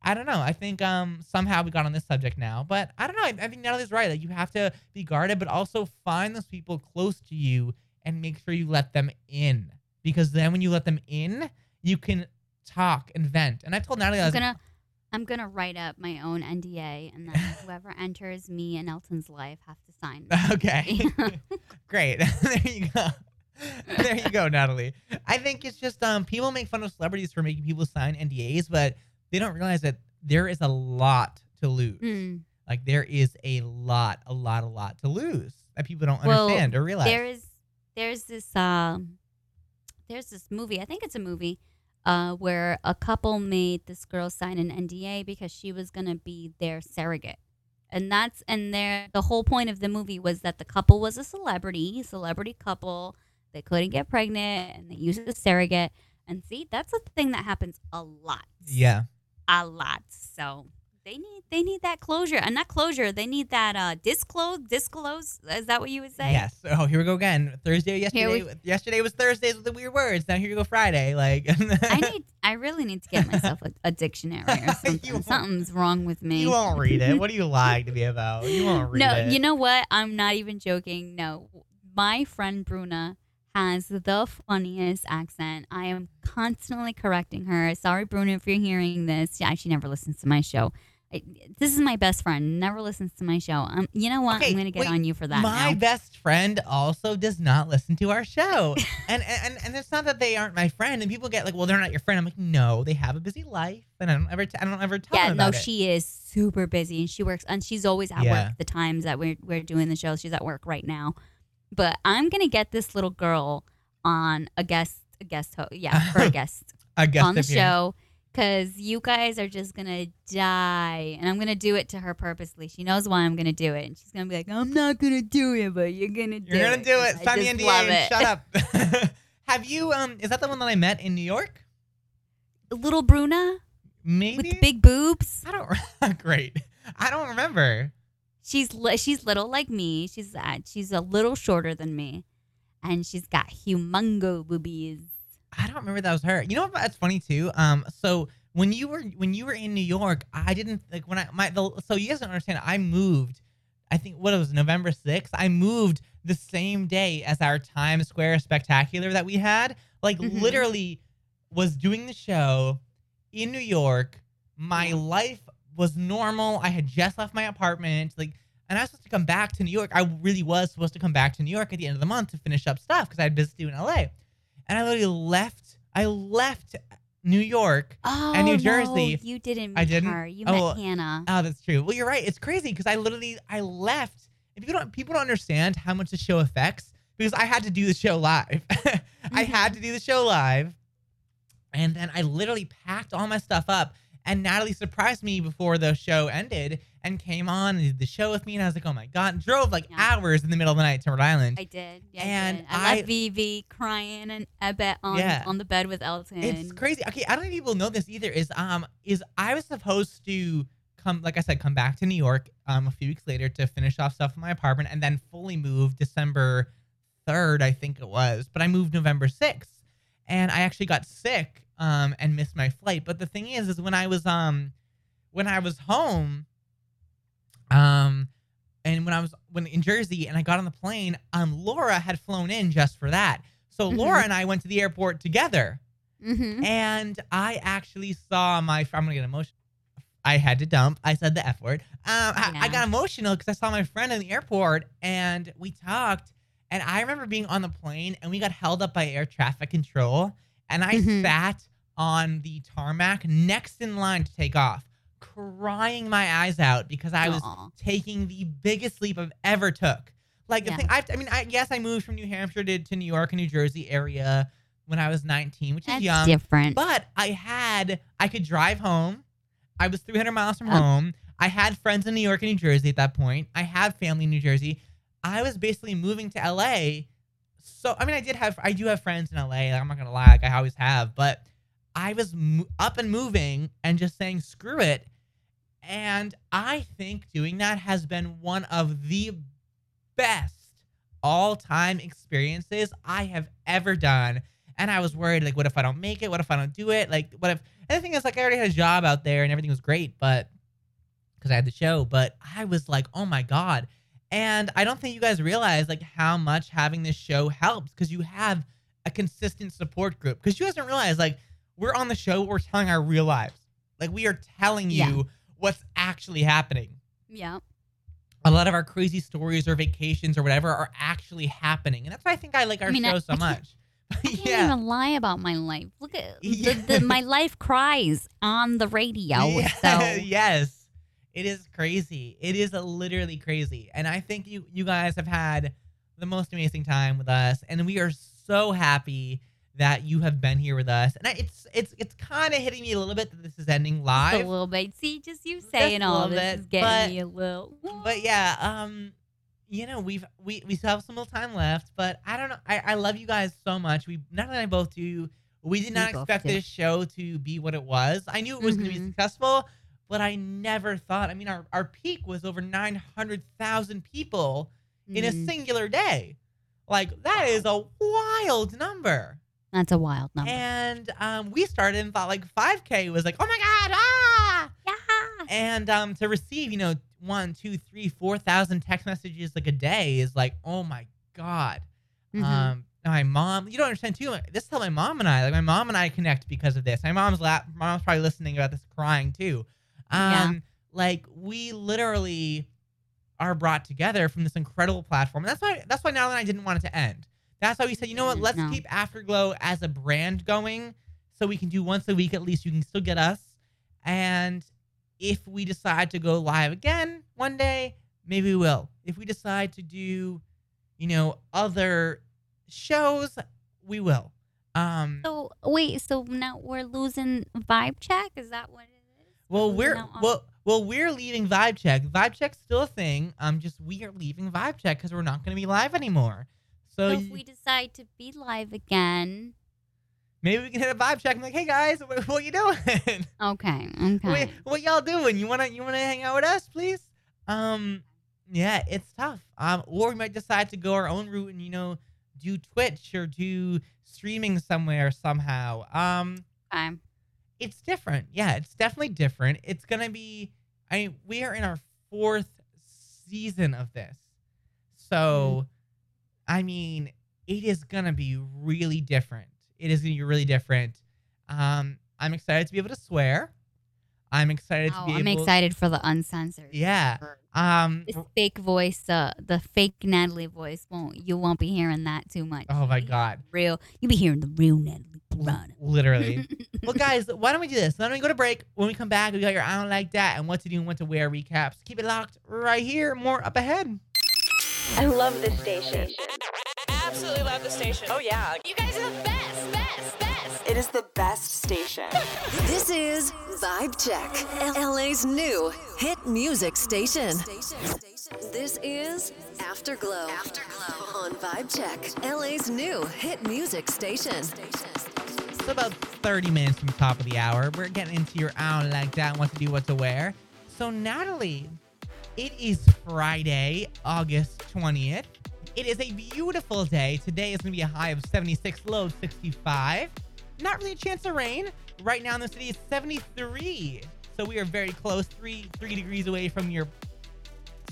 I don't know. I think um, somehow we got on this subject now. But I don't know. I, I think Nataly's right. Like, you have to be guarded, but also find those people close to you and make sure you let them in. Because then when you let them in, you can talk and vent. And I've told Nataly. I'm I was gonna, I'm going to write up my own N D A. And then whoever enters me and Elton's life have to sign. Okay. Great. There you go. There you go, Nataly. I think it's just um, people make fun of celebrities for making people sign N D As, but they don't realize that there is a lot to lose. Mm. Like there is a lot, a lot, a lot to lose that people don't well, understand or realize. There is, there's this, uh, there's this movie. I think it's a movie uh, where a couple made this girl sign an N D A because she was gonna be their surrogate. And that's and there the whole point of the movie was that the couple was a celebrity, celebrity couple. They couldn't get pregnant and they used the surrogate. And see, that's a thing that happens a lot. Yeah. A lot. So they need they need that closure. And not closure, they need that uh, disclose, disclose. Is that what you would say? Yes. Oh, here we go again. Thursday or yesterday. We, yesterday was Thursdays with the weird words. Now here you go Friday. Like I need I really need to get myself a, a dictionary or something. Something's wrong with me. You won't read it. What are you lying to me about? You won't read no, it. No, you know what? I'm not even joking. No. My friend Bruna has the funniest accent. I am constantly correcting her. Sorry, Bruna, if you're hearing this. Yeah, she never listens to my show. I, this is my best friend. Never listens to my show. Um, you know what? Okay, I'm going to get wait, on you for that. My now. best friend also does not listen to our show. and, and and it's not that they aren't my friend. And people get like, well, they're not your friend. I'm like, no, they have a busy life. And I don't ever, t- I don't ever tell yeah, them about no, it. Yeah, no, she is super busy. And she works, and she's always at yeah. work the times that we're, we're doing the show. She's at work right now. But I'm going to get this little girl on a guest, a guest host. Yeah, for a guest. a guest on the appearance. show. Because you guys are just going to die. And I'm going to do it to her purposely. She knows why I'm going to do it. And she's going to be like, I'm not going to do it, but you're going to do it. You're going to do it. Sign the N D A. Shut up. Have you, um, is that the one that I met in New York? Little Bruna? Maybe. With big boobs? I don't, great. I don't remember. She's li- she's little like me. She's uh, she's a little shorter than me. And she's got humongo boobies. I don't remember that was her. You know what? That's funny too. Um, so when you were when you were in New York, I didn't like when I my the, so you guys don't understand. I moved. I think what it was November sixth. I moved the same day as our Times Square spectacular that we had. Like mm-hmm. literally, was doing the show in New York. My yeah. life was normal. I had just left my apartment. Like, and I was supposed to come back to New York. I really was supposed to come back to New York at the end of the month to finish up stuff because I had business to do in L A. And I literally left. I left New York oh, and New Jersey. No, you didn't meet I didn't. her. You oh, met well, Hannah. Oh, that's true. Well, you're right. It's crazy because I literally I left. If you don't, people don't understand how much the show affects because I had to do the show live. mm-hmm. I had to do the show live, and then I literally packed all my stuff up. And Nataly surprised me before the show ended and came on and did the show with me. And I was like, oh, my God. And drove like yeah. hours in the middle of the night to Rhode Island. I did. Yeah, and I did. I, I left Vivi crying and Ebet on, yeah. on the bed with Elton. It's crazy. Okay, I don't think people know this either. Is um is I was supposed to come, like I said, come back to New York um a few weeks later to finish off stuff in my apartment and then fully move December third, I think it was. But I moved November sixth. And I actually got sick. Um, and missed my flight. But the thing is, is when I was um, when I was home, um, and when I was when in Jersey, and I got on the plane, um, Laura had flown in just for that. So mm-hmm. Laura and I went to the airport together, mm-hmm. and I actually saw my. I'm gonna get emotional. I had to dump. I said the F word. Um, yeah. I, I got emotional because I saw my friend in the airport, and we talked. And I remember being on the plane, and we got held up by air traffic control, and I mm-hmm. sat on the tarmac next in line to take off, crying my eyes out because I Aww. was taking the biggest leap I've ever took. Like, yeah. the thing, I've, I mean, I, yes, I moved from New Hampshire to, to New York and New Jersey area when I was nineteen, which That's is young. different. But I had, I could drive home. I was three hundred miles from um, home. I had friends in New York and New Jersey at that point. I had family in New Jersey. I was basically moving to L A. So, I mean, I did have, I do have friends in L A. Like, I'm not going to lie. Like, I always have, but I was mo- up and moving and just saying, screw it. And I think doing that has been one of the best all-time experiences I have ever done. And I was worried, like, what if I don't make it? What if I don't do it? Like, what if, and the thing is, like, I already had a job out there and everything was great, but because I had the show, but I was like, oh my God. And I don't think you guys realize, like, how much having this show helps because you have a consistent support group. Because you guys don't realize, like, we're on the show, we're telling our real lives. Like, we are telling you yeah. what's actually happening. Yeah. A lot of our crazy stories or vacations or whatever are actually happening. And that's why I think I like our I mean, show I, so I much. I can't yeah. even lie about my life. Look at yeah. the, the, my life cries on the radio. Yeah. So. Yes. It is crazy. It is literally crazy. And I think you, you guys have had the most amazing time with us. And we are so happy that you have been here with us. And I, it's it's it's kind of hitting me a little bit that this is ending live. Just a little bit. See, just you saying just all of this is getting but, me a little. But yeah, um, you know, we've we, we still have some little time left. But I don't know. I, I love you guys so much. We Nataly and I both do. We did not we expect this show to be what it was. I knew it was mm-hmm. going to be successful. But I never thought, I mean, our, our peak was over nine hundred thousand people mm. in a singular day. Like, that wow. is a wild number. That's a wild number. And um, we started and thought, like, five K was like, oh, my God, ah! Yeah. And um, to receive, you know, one, two, three, four thousand text messages, like, a day is like, oh, my God. Mm-hmm. Um, my mom, you don't understand, too. This is how my mom and I, like, my mom and I connect because of this. My mom's, la- mom's probably listening about this crying, too. Um, yeah. Like, we literally are brought together from this incredible platform. And that's why that's why Nataly and I didn't want it to end. That's why we said, you know what, let's no. keep Afterglow as a brand going so we can do once a week at least. You can still get us. And if we decide to go live again one day, maybe we will. If we decide to do, you know, other shows, we will. Um, so wait, so now we're losing Vibe Check? Is that what it is? Well, we're, we're well, well, we're leaving Vibe Check. Vibe Check's still a thing. Um, just we are leaving Vibe Check because we're not going to be live anymore. So, so if we decide to be live again, maybe we can hit a vibe check and be like, hey guys, what, what you doing? Okay, okay. What, what y'all doing? You wanna you wanna hang out with us, please? Um, yeah, it's tough. Um, or we might decide to go our own route and, you know, do Twitch or do streaming somewhere somehow. Um, okay. It's different. Yeah, it's definitely different. It's gonna be. I mean, we are in our fourth season of this, so. Mm. I mean, it is going to be really different. It is going to be really different. Um, I'm excited to be able to swear. I'm excited oh, to be I'm able... I'm excited for the uncensored. Yeah. Um, this fake voice, uh, the fake Nataly voice, won't you won't be hearing that too much. Oh, my God. Real. You'll be hearing the real Nataly. Run. Literally. Well, guys, why don't we do this? Why don't we go to break? When we come back, we got your I Don't Like That and What to Do and What to Wear recaps. Keep it locked right here. More up ahead. I love this station. Absolutely love this station. Oh, yeah. You guys are the best, best, best. It is the best station. This is Vibe Check, L A's new hit music station. This is Afterglow. Afterglow on Vibe Check, L A's new hit music station. It's about thirty minutes from the top of the hour. We're getting into your I Don't Like That, What to Do, What to Wear. So, Nataly... It is Friday, August twentieth. It is a beautiful day. Today is going to be a high of seventy-six, low of sixty-five. Not really a chance of rain. Right now in the city is seventy-three. So we are very close, three, three degrees away from your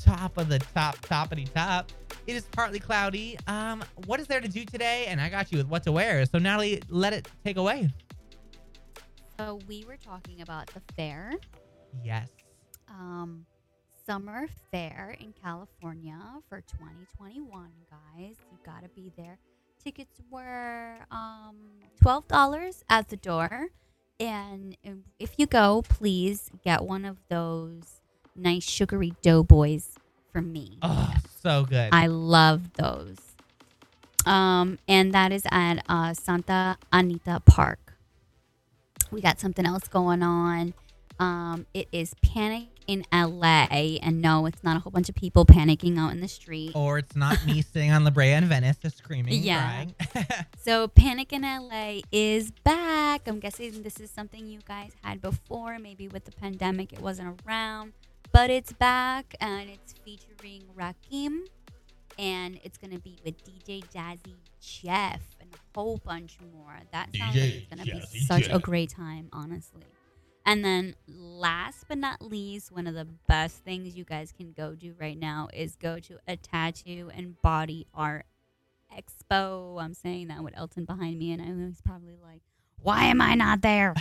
top of the top, toppity top. It is partly cloudy. Um, what is there to do today? And I got you with what to wear. So Nataly, let it take away. So we were talking about the fair. Yes. Um... Summer fair in California for twenty twenty-one, guys. You gotta be there. Tickets were um twelve dollars at the door, and if you go, please get one of those nice sugary doughboys from me. Oh, so good! I love those. Um, and that is at uh, Santa Anita Park. We got something else going on. Um, it is Panic in L A, and no, it's not a whole bunch of people panicking out in the street, or it's not me sitting on La Brea and Venice just screaming, yeah, crying. So Panic in L A is back. I'm guessing this is something you guys had before. Maybe with the pandemic, it wasn't around, but it's back, and it's featuring Rakim, and it's gonna be with D J Jazzy Jeff and a whole bunch more. That sounds D J, like it's gonna Jazzy be such Jeff. A great time, honestly. And then last but not least, one of the best things you guys can go do right now is go to a tattoo and body art expo. I'm saying that with Elton behind me, and I know he's probably like, why am I not there?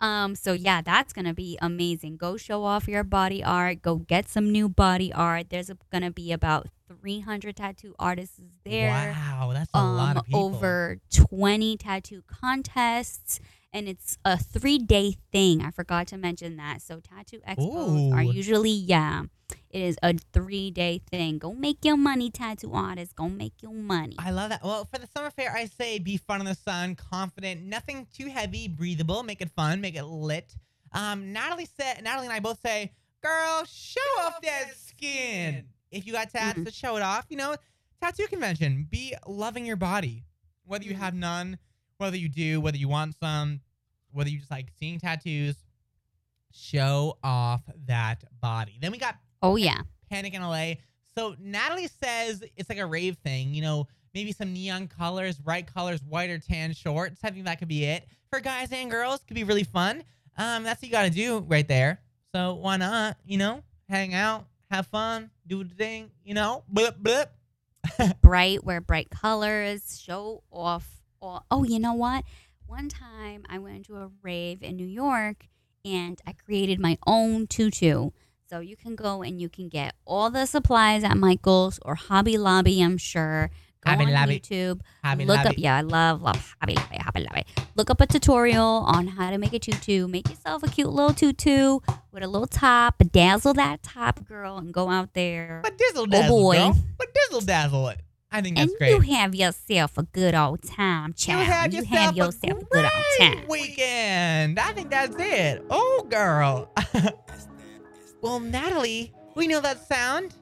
um. So, yeah, that's going to be amazing. Go show off your body art. Go get some new body art. There's going to be about three hundred tattoo artists there. Wow, that's a um, lot of people. Over twenty tattoo contests. And it's a three-day thing. I forgot to mention that. So tattoo expos Ooh. Are usually, yeah, it is a three-day thing. Go make your money, tattoo artists. Go make your money. I love that. Well, for the summer fair, I say be fun in the sun, confident, nothing too heavy, breathable. Make it fun. Make it lit. Um, Nataly said, Nataly and I both say, girl, show Go off that skin. skin. If you got tats, mm-hmm. to show it off. You know, tattoo convention, be loving your body, whether you mm-hmm. have none. Whether you do, whether you want some, whether you just like seeing tattoos, show off that body. Then we got oh yeah, Panic in L A. So Nataly says it's like a rave thing, you know, maybe some neon colors, bright colors, white or tan shorts. I think that could be it for guys and girls. Could be really fun. Um, that's what you got to do right there. So why not? You know, hang out, have fun, do the thing. You know, blip blip. Bright, wear bright colors, show off. Oh, you know what? One time I went into a rave in New York and I created my own tutu. So you can go and you can get all the supplies at Michael's or Hobby Lobby, I'm sure. Go Hobby on Lobby. YouTube. Hobby look Lobby. Up, yeah, I love, love Hobby Lobby, Hobby Lobby. Look up a tutorial on how to make a tutu. Make yourself a cute little tutu with a little top. Bedazzle that top, girl, and go out there. Bedazzle dazzle, oh boy. Girl. Bedazzle dazzle it. I think that's and great. And you have yourself a good old time, child. You have yourself, you have yourself, a, yourself great a good old time. Weekend. I think that's it. Oh, girl. Well, Nataly, we know that sound.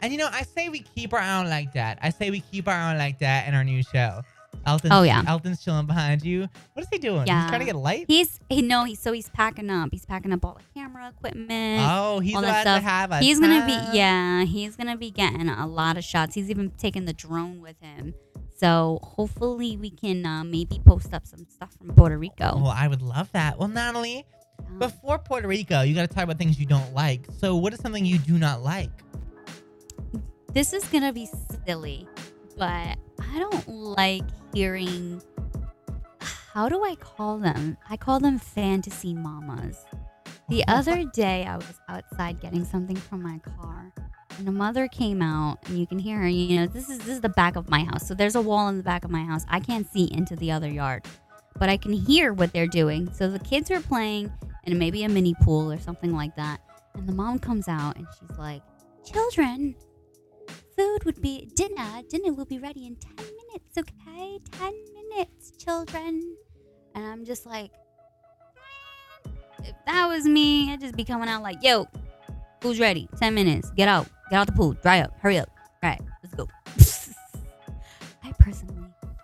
And, you know, I say we keep our own like that. I say we keep our own like that in our new show. Elton's, oh, yeah. Elton's chilling behind you. What is he doing? Yeah. He's trying to get a light? He's, he, no, he's, so he's packing up. He's packing up all the camera equipment. Oh, he's about to have a He's going to be, yeah, he's going to be getting a lot of shots. He's even taking the drone with him. So hopefully we can uh, maybe post up some stuff from Puerto Rico. Oh, I would love that. Well, Nataly, um, before Puerto Rico, you got to talk about things you don't like. So what is something you do not like? This is going to be silly, but I don't like hearing, how do I call them? I call them fantasy mamas. The other day I was outside getting something from my car and a mother came out and you can hear her, you know, this is, this is the back of my house. So there's a wall in the back of my house. I can't see into the other yard, but I can hear what they're doing. So the kids were playing in maybe a mini pool or something like that. And the mom comes out and she's like, children, food would be dinner. Dinner will be ready in ten minutes, okay? ten minutes, children. And I'm just like, if that was me, I'd just be coming out like, yo, food's ready. ten minutes. Get out. Get out the pool. Dry up. Hurry up. All right, let's go. I personally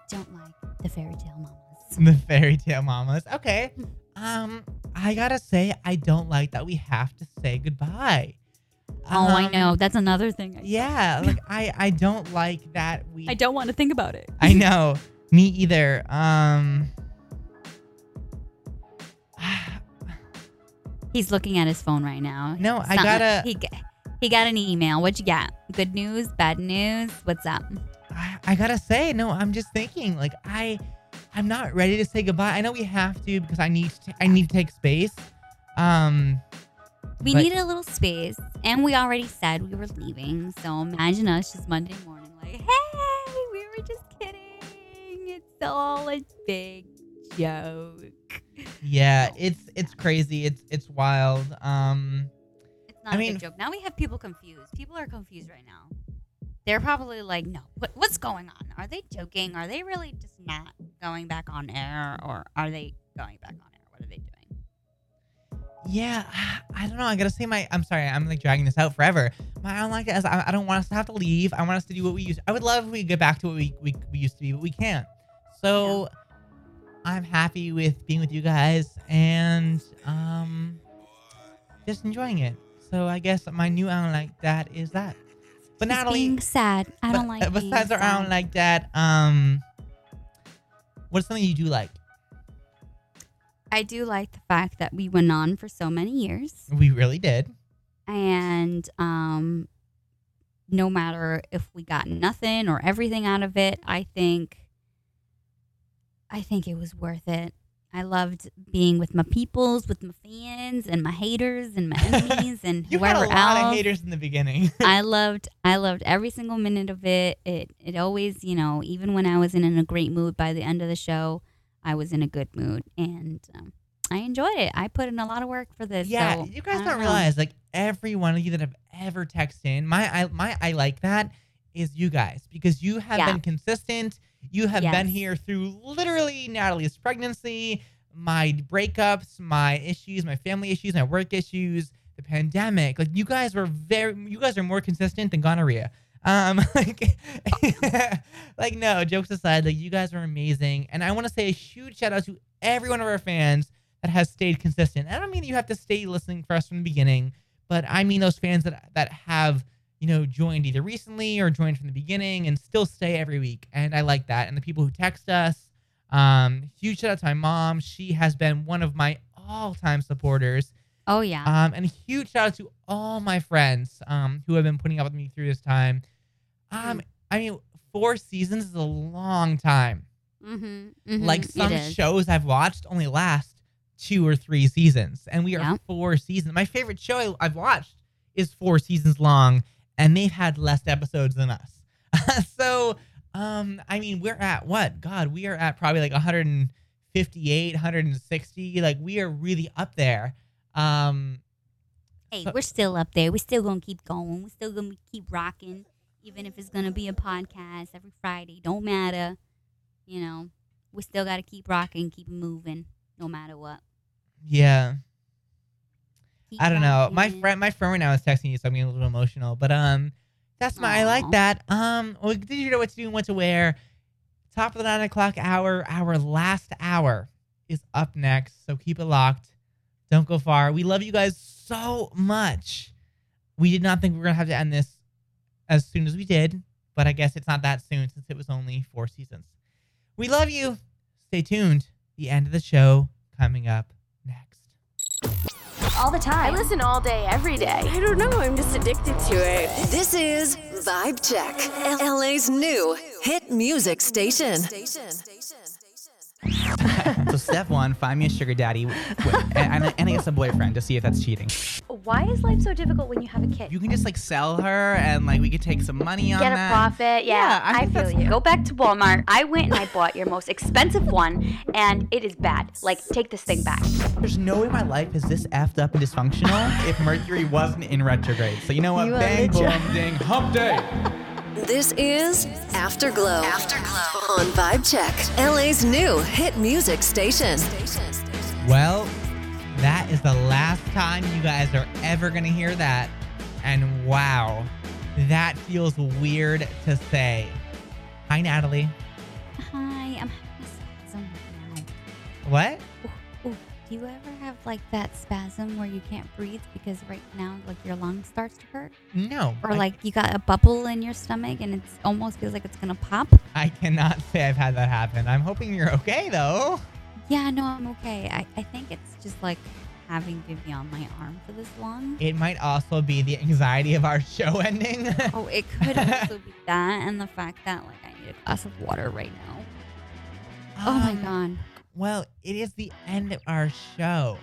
don't like the fairy tale mamas. The fairy tale mamas. Okay. Um, I gotta say, I don't like that we have to say goodbye. Oh, um, I know. That's another thing. I yeah. Like, I, I don't like that we... I don't want to think about it. I know. Me either. Um, He's looking at his phone right now. No, it's I got a... He, he got an email. What you got? Good news? Bad news? What's up? I, I got to say, no, I'm just thinking. Like, I, I'm not ready to say goodbye. I know we have to because I need to, I need to take space. Um... We but, needed a little space, and we already said we were leaving. So imagine us just Monday morning, like, hey, we were just kidding. It's all a big joke. Yeah, it's it's crazy. It's it's wild. Um, it's not I a mean, big joke. Now we have people confused. People are confused right now. They're probably like, no, what, what's going on? Are they joking? Are they really just not going back on air? Or are they going back on air? What are they doing? Yeah, I don't know. I gotta say my. I'm sorry. I'm like dragging this out forever. My I don't like that. I, I don't want us to have to leave. I want us to do what we used. I would love if we could get back to what we we, we used to be, but we can't. So yeah. I'm happy with being with you guys and um, just enjoying it. So I guess my new I don't like that is that. But it's Nataly, being sad. I don't but, like. Besides being our sad. I don't like that. Um, what's something you do like? I do like the fact that we went on for so many years. We really did. And um, no matter if we got nothing or everything out of it, I think I think it was worth it. I loved being with my peoples, with my fans and my haters and my enemies and you whoever else. You had a lot else. Of haters in the beginning. I loved I loved every single minute of it. It it always, you know, even when I was in, in a great mood by the end of the show, I was in a good mood, and um, I enjoyed it. I put in a lot of work for this. Yeah, so you guys don't, don't realize, like, every one of you that have ever texted in, my I, my I like that is you guys, because you have yeah. been consistent. You have yes. been here through literally Nataly's pregnancy, my breakups, my issues, my family issues, my work issues, the pandemic. Like, you guys were very, you guys are more consistent than gonorrhea. Um, like, like, no, jokes aside, like, you guys are amazing. And I want to say a huge shout out to every one of our fans that has stayed consistent. I don't mean that you have to stay listening for us from the beginning, but I mean those fans that, that have, you know, joined either recently or joined from the beginning and still stay every week. And I like that. And the people who text us, um, huge shout out to my mom. She has been one of my all time supporters. Oh, yeah. Um, and a huge shout out to all my friends um, who have been putting up with me through this time. Um, I mean, four seasons is a long time. Mm-hmm, mm-hmm, like some shows I've watched only last two or three seasons, and we are yeah. four seasons. My favorite show I've watched is four seasons long, and they've had less episodes than us. So, um, I mean, we're at what? God, we are at probably like one hundred fifty-eight, one hundred sixty. Like, we are really up there. Um, hey, so- we're still up there. We're still going to keep going. We're still going to keep rocking, even if it's going to be a podcast every Friday. Don't matter. You know, we still got to keep rocking, keep moving, no matter what. Yeah. Keep I don't rocking. know. My friend, my friend right now is texting you, so I'm getting a little emotional. But um, that's my. Aww. I like that. Um, well, did you know what to do and what to wear? Top of the nine o'clock hour, our last hour is up next, so keep it locked. Don't go far. We love you guys so much. We did not think we were gonna have to end this as soon as we did, but I guess it's not that soon since it was only four seasons. We love you. Stay tuned. The end of the show coming up next. All the time. I listen all day, every day. I don't know. I'm just addicted to it. This is Vibe Check, L A's new hit music station. So step one, find me a sugar daddy and, and, and I guess a boyfriend to see if that's cheating. Why is life so difficult when you have a kid? You can just like sell her and like we could take some money on that. Get a that. profit. Yeah, yeah I, I feel you. Go back to Walmart. I went and I bought your most expensive one and it is bad. Like, take this thing back. There's no way my life is this effed up and dysfunctional if Mercury wasn't in retrograde. So you know what? You Bang, boom, ding, hump day. This is Afterglow. Afterglow on Vibe Check, L A's new hit music station. Well, that is the last time you guys are ever going to hear that. And wow, that feels weird to say. Hi, Nataly. Hi, I'm having a spasm right now. What? Ooh, ooh. Do you ever have like that spasm where you can't breathe because right now like your lung starts to hurt? No. Or I, like you got a bubble in your stomach and it almost feels like it's going to pop? I cannot say I've had that happen. I'm hoping you're okay though. Yeah, no, I'm okay. I, I think it's just like having Vivi on my arm for this long. It might also be the anxiety of our show ending. Oh, it could also be that and the fact that like I need a glass of water right now. Um, oh my God. Well, it is the end of our show.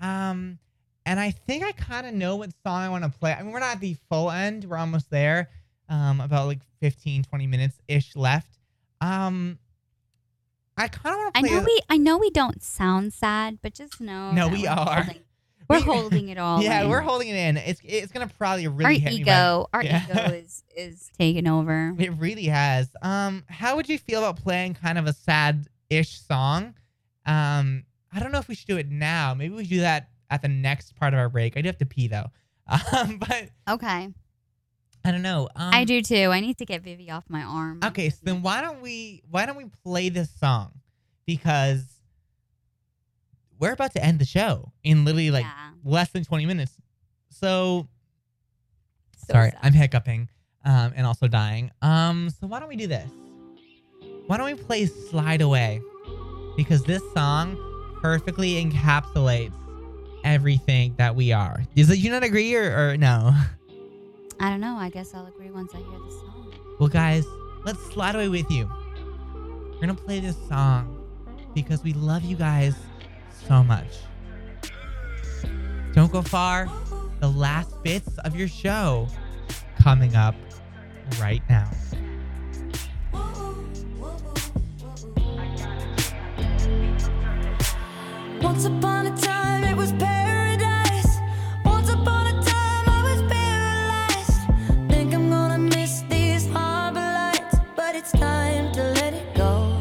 Um, and I think I kind of know what song I want to play. I mean, we're not at the full end. We're almost there. Um, about like fifteen, twenty minutes-ish left. Um, I kind of want to play. I know, a- we, I know we don't sound sad, but just know. No, we we're are. Holding, we're holding it all yeah, in. Yeah, we're holding it in. It's it's going to probably really our hit ego, me. Our yeah. ego is, is taking over. It really has. Um, how would you feel about playing kind of a sad-ish song? Um, I don't know if we should do it now. Maybe we should do that at the next part of our break. I do have to pee though. Um, but okay. I don't know. Um, I do too. I need to get Vivi off my arm. Okay, so then why don't we why don't we play this song? Because we're about to end the show in literally like yeah. less than twenty minutes. So, so sorry, sad. I'm hiccuping um, and also dying. Um, so why don't we do this? Why don't we play Slide Away? Because this song perfectly encapsulates everything that we are. Is it, you not agree or, or no? I don't know. I guess I'll agree once I hear the song. Well, guys, let's slide away with you. We're going to play this song because we love you guys so much. Don't go far. The last bits of your show coming up right now. Once upon a time, it was paradise. Once upon a time, I was paralyzed. Think I'm gonna miss these harbor lights, but it's time to let it go.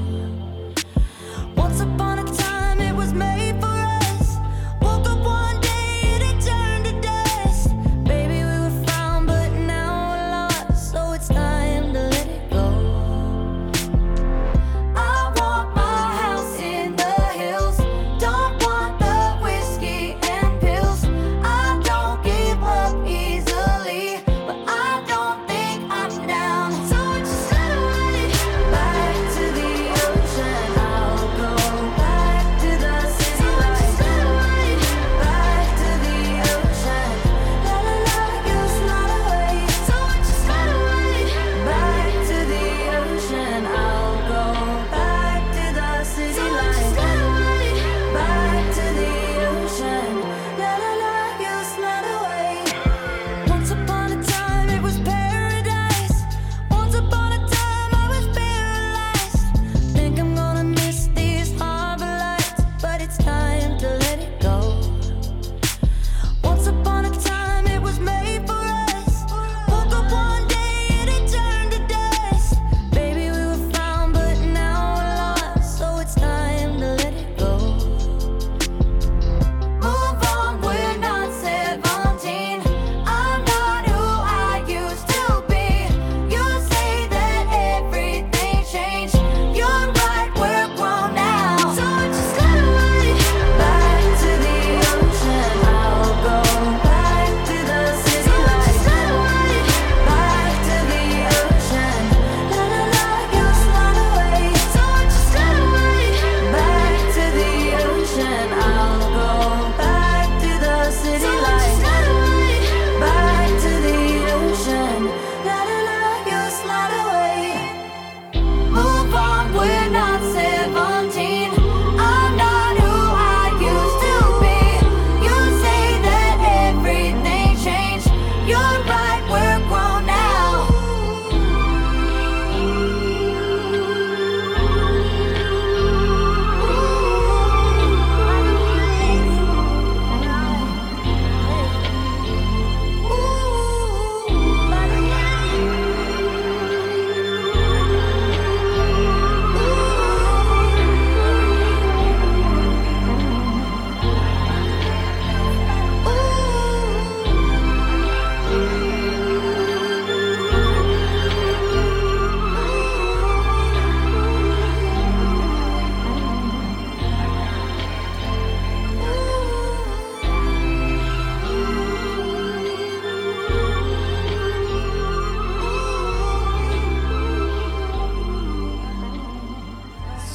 Once upon a time, it was made for us. Woke up one day and it turned to dust. Baby, we were found, but now we're lost, so it's time to let it go. I want my house in the hills. Don't want the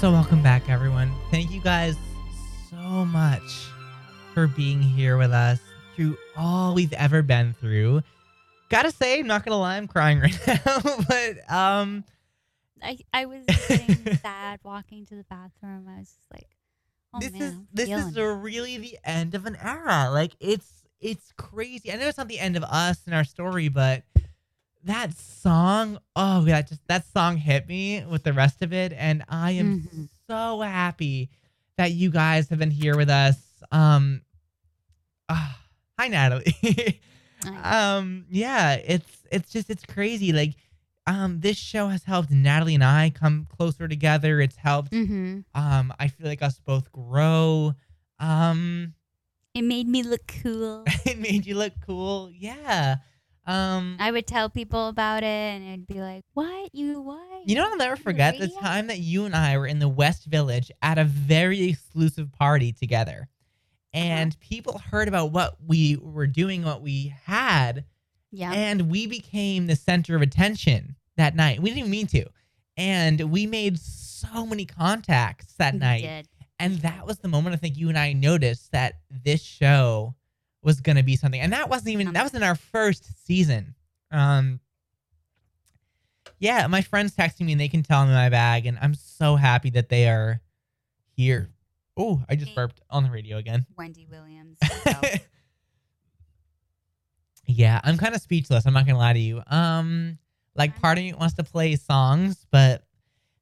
So welcome back, everyone. Thank you guys so much for being here with us through all we've ever been through. Gotta say, I'm not gonna lie, I'm crying right now. But um, I I was getting sad walking to the bathroom. I was just like, oh this man, is I'm this feeling is a, really the end of an era. Like it's it's crazy. I know it's not the end of us and our story, but that song, oh yeah, just that song hit me with the rest of it, and I am mm-hmm. so happy that you guys have been here with us. Um, oh, hi, Nataly. um, yeah, it's it's just it's crazy. Like, um, this show has helped Nataly and I come closer together. It's helped. Mm-hmm. Um, I feel like us both grow. Um, it made me look cool. It made you look cool. Yeah. Um, I would tell people about it and I'd be like, what? You what? You know, I'll never forget the time that you and I were in the West Village at a very exclusive party together. And uh-huh. people heard about what we were doing, what we had. Yeah. And we became the center of attention that night. We didn't even mean to. And we made so many contacts that we night. Did. And that was the moment I think you and I noticed that this show was going to be something. And that wasn't even, that was in our first season. Um, yeah, my friends texting me and they can tell me my bag, and I'm so happy that they are here. Oh, I just burped on the radio again. Wendy Williams. Yeah, I'm kind of speechless. I'm not going to lie to you. Um, like part of me wants to play songs, but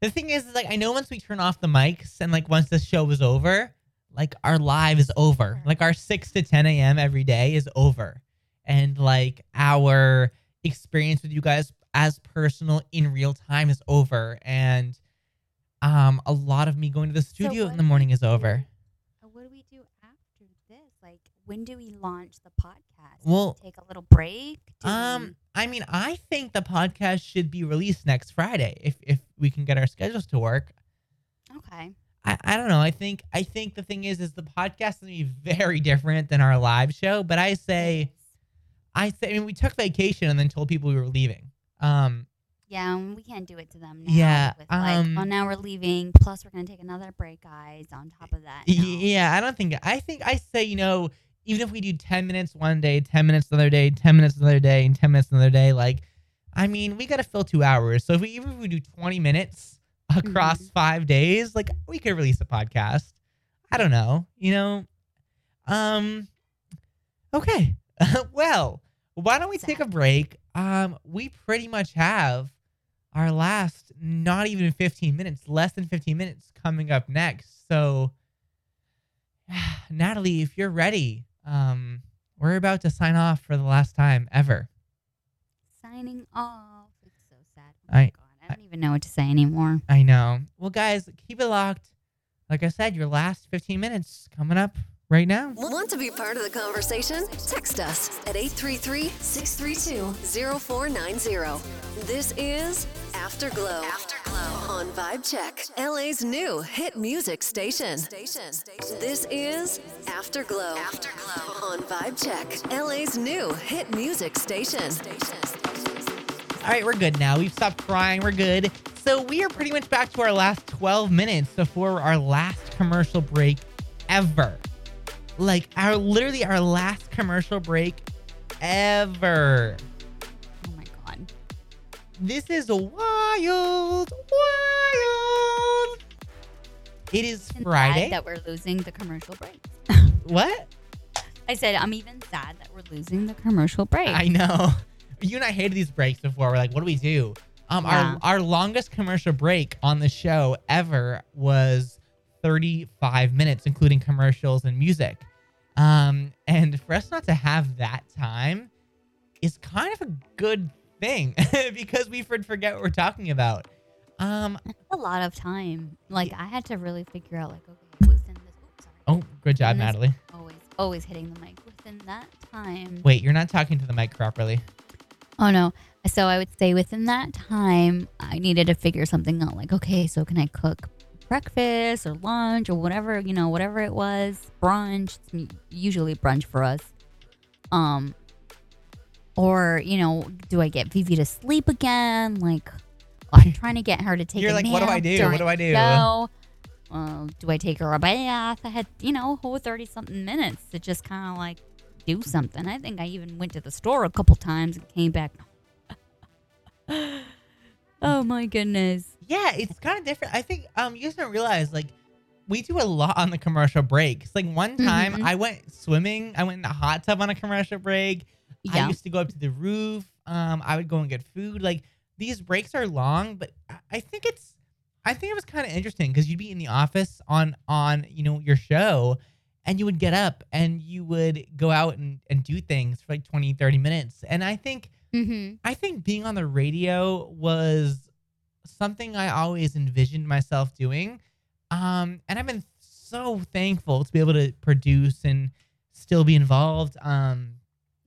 the thing is, is like, I know once we turn off the mics and like once this show is over, like our live is over. Like our six to ten a.m. every day is over. And like our experience with you guys as personal in real time is over. And um, a lot of me going to the studio so in the morning is over. Do, what do we do after this? Like when do we launch the podcast? Well, we take a little break? Do um, we... I mean, I think the podcast should be released next Friday if if we can get our schedules to work. Okay. I, I don't know. I think I think the thing is, is the podcast is going to be very different than our live show. But I say, I say, I mean, we took vacation and then told people we were leaving. Um, yeah, and we can't do it to them now. Yeah. With like, um, well, now we're leaving. Plus, we're going to take another break, guys, on top of that. No. Yeah, I don't think, I think I say, you know, even if we do ten minutes one day, ten minutes another day, ten minutes another day, and ten minutes another day, like, I mean, we got to fill two hours. So if we even if we do twenty minutes across mm-hmm. five days, like we could release a podcast. I don't know, you know. Um, okay, well, why don't we take a break? Um, we pretty much have our last, not even fifteen minutes, less than fifteen minutes coming up next. So, Nataly, if you're ready, um, we're about to sign off for the last time ever. Signing off. It's so sad. Oh I. I don't even know what to say anymore. I know. Well, guys, keep it locked. Like I said, your last fifteen minutes coming up right now. Want to be part of the conversation? Text us at eight three three, six three two, zero four nine zero. This is Afterglow. Afterglow on Vibe Check, L A's new hit music station. This is Afterglow. Afterglow on Vibe Check, L A's new hit music station. All right, we're good now. We've stopped crying. We're good. So we are pretty much back to our last twelve minutes before our last commercial break ever. Like our literally our last commercial break ever. Oh my God. This is wild, wild. It is I'm Friday. Sad that we're losing the commercial break. What? I said I'm even sad that we're losing the commercial break. I know. You and I hated these breaks before. We're like, what do we do? Um, yeah. Our our longest commercial break on the show ever was thirty-five minutes, including commercials and music. Um, and for us not to have that time is kind of a good thing because we forget what we're talking about. Um, That's a lot of time. Like, I had to really figure out, like, okay, listen this. Oops, oh, good job, Nataly. Always, always hitting the mic within that time. Wait, you're not talking to the mic properly. Oh, no. So I would say within that time, I needed to figure something out. Like, okay, so can I cook breakfast or lunch or whatever, you know, whatever it was, brunch, usually brunch for us. Um, or, you know, do I get Vivi to sleep again? Like, I'm trying to get her to take You're a like, nap. You're like, what do I do? What do I do? No, know, do I take her a bath? I had, you know, whole thirty-something minutes to just kind of, like, do something. I think I even went to the store a couple times and came back. Oh, my goodness. Yeah, it's kind of different. I think um, you just don't realize, like, we do a lot on the commercial breaks. Like, one time mm-hmm. I went swimming. I went in the hot tub on a commercial break. Yeah. I used to go up to the roof. Um, I would go and get food. Like, these breaks are long, but I think it's, I think it was kind of interesting because you'd be in the office on, on, you know, your show, and you would get up and you would go out and, and do things for like twenty, thirty minutes. And I think, mm-hmm. I think being on the radio was something I always envisioned myself doing. Um, and I've been so thankful to be able to produce and still be involved. Um,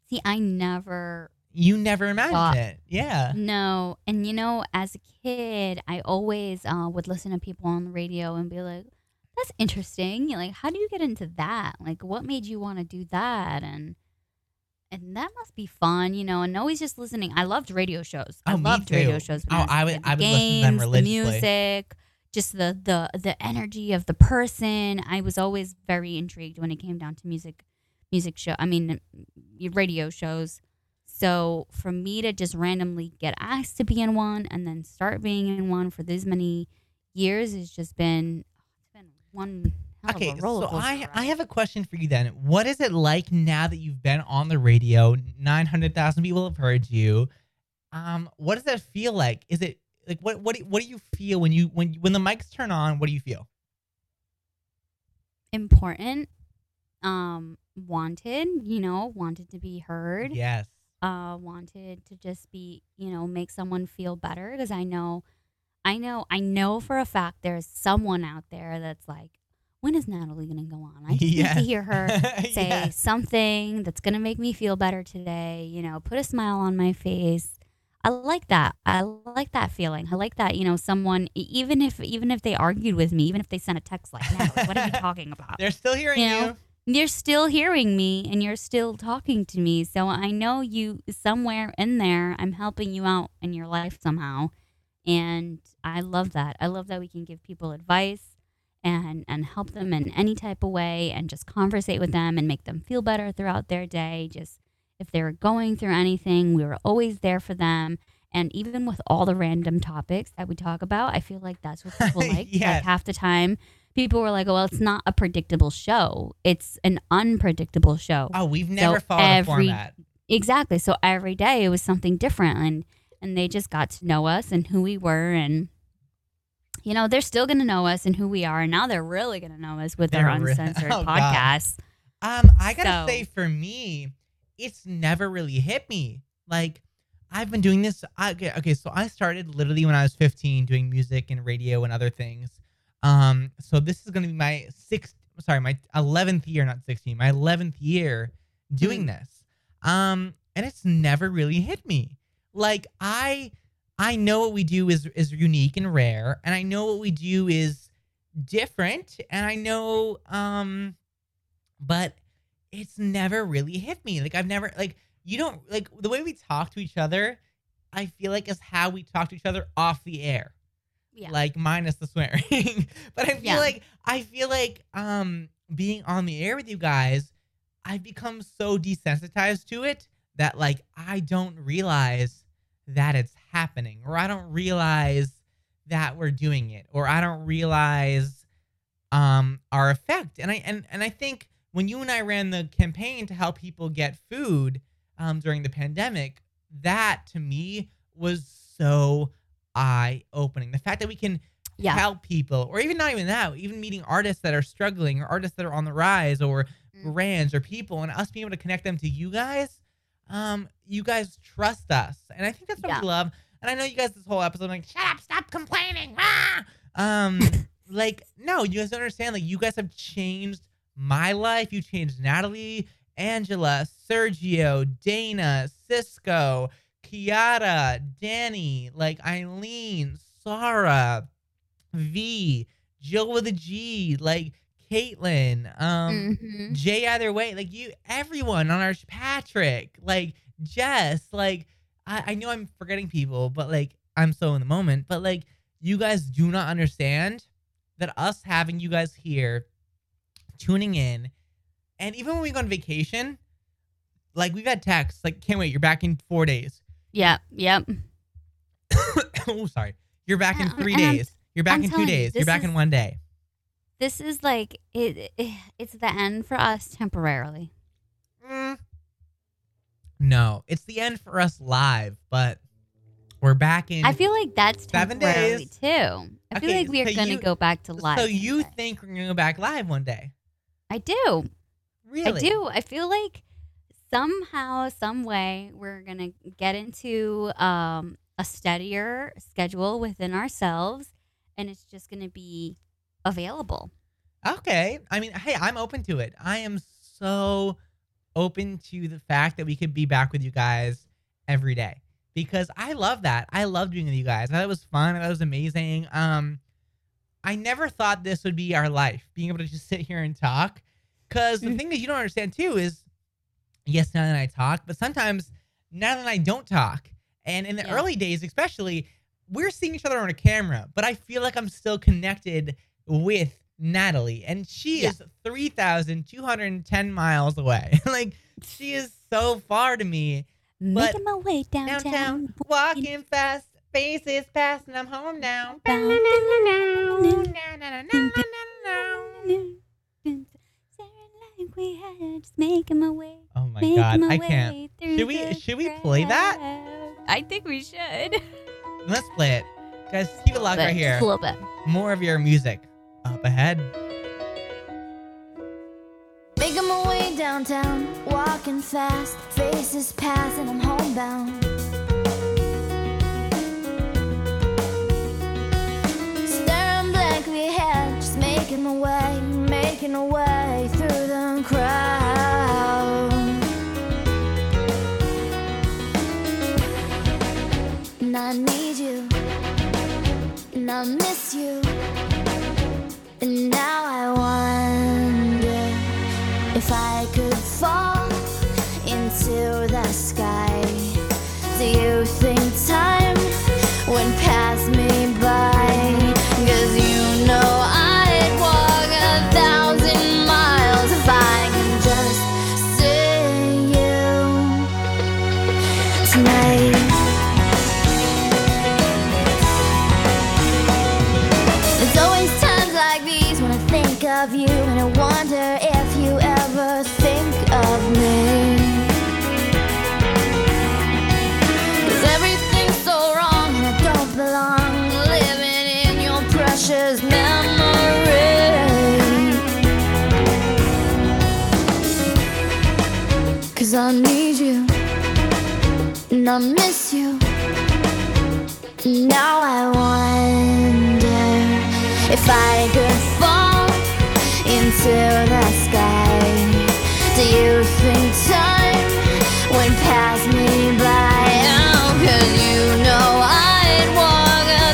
See, I never... You never imagined uh, it. Yeah. No. And, you know, as a kid, I always uh, would listen to people on the radio and be like, that's interesting. Like, how do you get into that? Like, what made you want to do that? And and that must be fun, you know, and always just listening. I loved radio shows. Oh, I loved radio shows. Oh, I would, I would games, listen to them religiously. The music, just the, the, the energy of the person. I was always very intrigued when it came down to music, music show. I mean, radio shows. So for me to just randomly get asked to be in one and then start being in one for this many years has just been, it's been one hell okay, of a roller coaster. Okay, so I, I have a question for you then. What is it like now that you've been on the radio? nine hundred thousand people have heard you. Um, what does that feel like? Is it like what what what do you feel when you when when the mics turn on? What do you feel? Important, um, wanted. You know, wanted to be heard. Yes. Uh, wanted to just be, you know, make someone feel better because I know, I know, I know for a fact there's someone out there that's like, when is Nataly going to go on? I just yes. need to hear her say yes. something that's going to make me feel better today, you know, put a smile on my face. I like that. I like that feeling. I like that, you know, someone, even if, even if they argued with me, even if they sent a text like, Nataly, what are you talking about? They're still hearing you. Know, you. You're still hearing me and you're still talking to me. So I know you somewhere in there, I'm helping you out in your life somehow. And I love that. I love that we can give people advice and, and help them in any type of way and just conversate with them and make them feel better throughout their day. Just if they're going through anything, we were always there for them. And even with all the random topics that we talk about, I feel like that's what people like. yes. Like half the time. People were like, oh, well, it's not a predictable show. It's an unpredictable show. Oh, we've never so followed every, a format. Exactly. So every day it was something different. And, and they just got to know us and who we were. And, you know, they're still going to know us and who we are. And now they're really going to know us with they're their uncensored really, oh podcast. God. Um, I got to so. say, for me, it's never really hit me. Like, I've been doing this. I, okay, okay, so I started literally when I was fifteen doing music and radio and other things. Um, so this is going to be my sixth, sorry, my eleventh year, not sixteen, my eleventh year doing this. Um, and it's never really hit me. Like I, I know what we do is, is unique and rare. And I know what we do is different and I know, um, but it's never really hit me. Like I've never, like, you don't like the way we talk to each other. I feel like is how we talk to each other off the air. Yeah. Like minus the swearing, but I feel yeah. like I feel like um, being on the air with you guys, I've become so desensitized to it that like I don't realize that it's happening, or I don't realize that we're doing it, or I don't realize um, our effect. And I and, and I think when you and I ran the campaign to help people get food um, during the pandemic, that to me was so eye-opening. The fact that we can yeah. help people, or even not even that, even meeting artists that are struggling, or artists that are on the rise, or mm-hmm. brands, or people, and us being able to connect them to you guys, um, you guys trust us. And I think that's what yeah. we love. And I know you guys this whole episode, I'm like, shut up, stop complaining, ah! Um, like, no, you guys don't understand, like, you guys have changed my life. You changed Nataly, Angela, Sergio, Dana, Cisco, Kiara, Danny, like Eileen, Sarah, V, Jill with a G, like Caitlin, um, mm-hmm. Jay either way, like you, everyone on our Patrick, like Jess, like I, I know I'm forgetting people, but like I'm so in the moment, but like you guys do not understand that us having you guys here, tuning in, and even when we go on vacation, like, we've had texts, like, can't wait, you're back in four days. Yeah, yep. Oh, sorry. You're back in three and days. I'm, you're back I'm in two days. You, you're back is, in one day. This is, like, it, it. it's the end for us temporarily. Mm. No, it's the end for us live, but we're back in I feel like that's seven temporarily, days. too. I okay, feel like we are so going to go back to live. So you day. think we're going to go back live one day? I do. Really? I do. I feel like somehow, some way, we're going to get into um, a steadier schedule within ourselves, and it's just going to be available. Okay. I mean, hey, I'm open to it. I am so open to the fact that we could be back with you guys every day, because I love that. I love being with you guys. I thought it was fun. I thought it was amazing. Um, I never thought this would be our life, being able to just sit here and talk, because the mm-hmm. thing that you don't understand, too, is yes, Nataly and I talk, but sometimes Nataly and I don't talk. And in the yeah. early days, especially, we're seeing each other on a camera, but I feel like I'm still connected with Nataly, and she yeah. is three thousand two hundred ten miles away. Like, she is so far to me. But making my way downtown, downtown walking fast, faces past, and I'm home now. We had just making my way. Oh my god, my I can't. Should we should we play that? I think we should. Let's play it. Guys, keep it locked right here. Just a little bit. More of your music up ahead. Making my way downtown, walking fast, faces past, and I'm homebound. Staring blankly ahead, just making my way, making my way through the crowd. And I need you, and I miss you, and now I wonder if I could fall into the sky. Do you think time would pass me by? Cause you know I'd walk a thousand miles if I could just see you tonight. Of you, and I wonder if you ever think of me. Cause everything's so wrong, and I don't belong living in your precious memory. Cause I need you, and I miss you, and now I wonder if I could fall into the sky. Do you think time would pass me by? Oh, cause you know I'd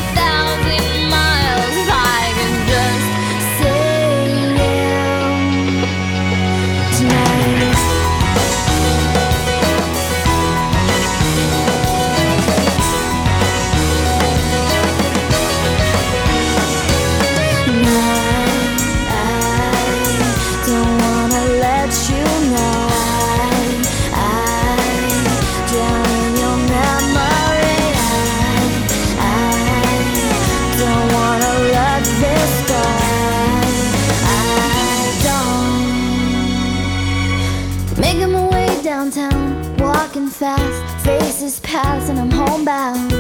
walk a thousand miles if I could just see you tonight. Fast, faces pass, and I'm homebound.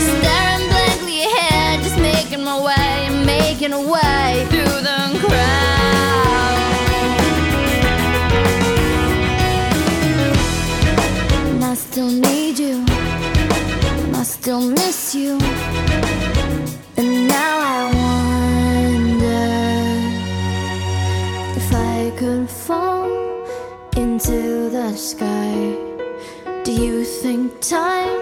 Staring blankly ahead, just making my way, making a way through the crowd. And I still need you, and I still miss you, and now I could fall into the sky. Do you think time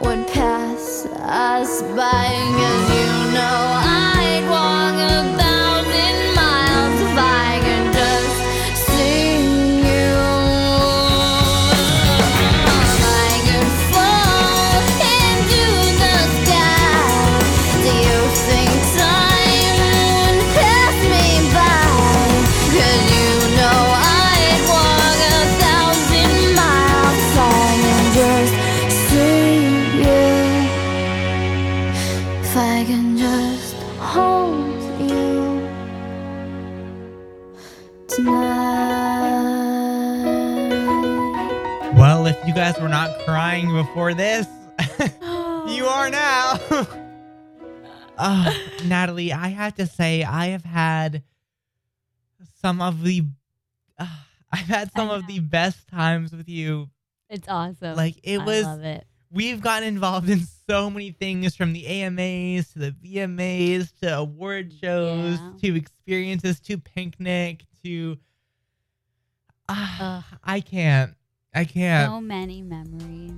would pass us by? Cause you know I'd walk a thousand miles if I could just see you. If I could fall into the I can just hold you tonight. Well, if you guys were not crying before this, you are now. uh, Nataly, I have to say, I have had some of the, uh, I've had some of the best times with you. It's awesome. Like it I was. Love it. We've gotten involved in so many things, from the A M As to the V M As to award shows, yeah. to experiences, to picnic, to uh, I can't, I can't. So many memories.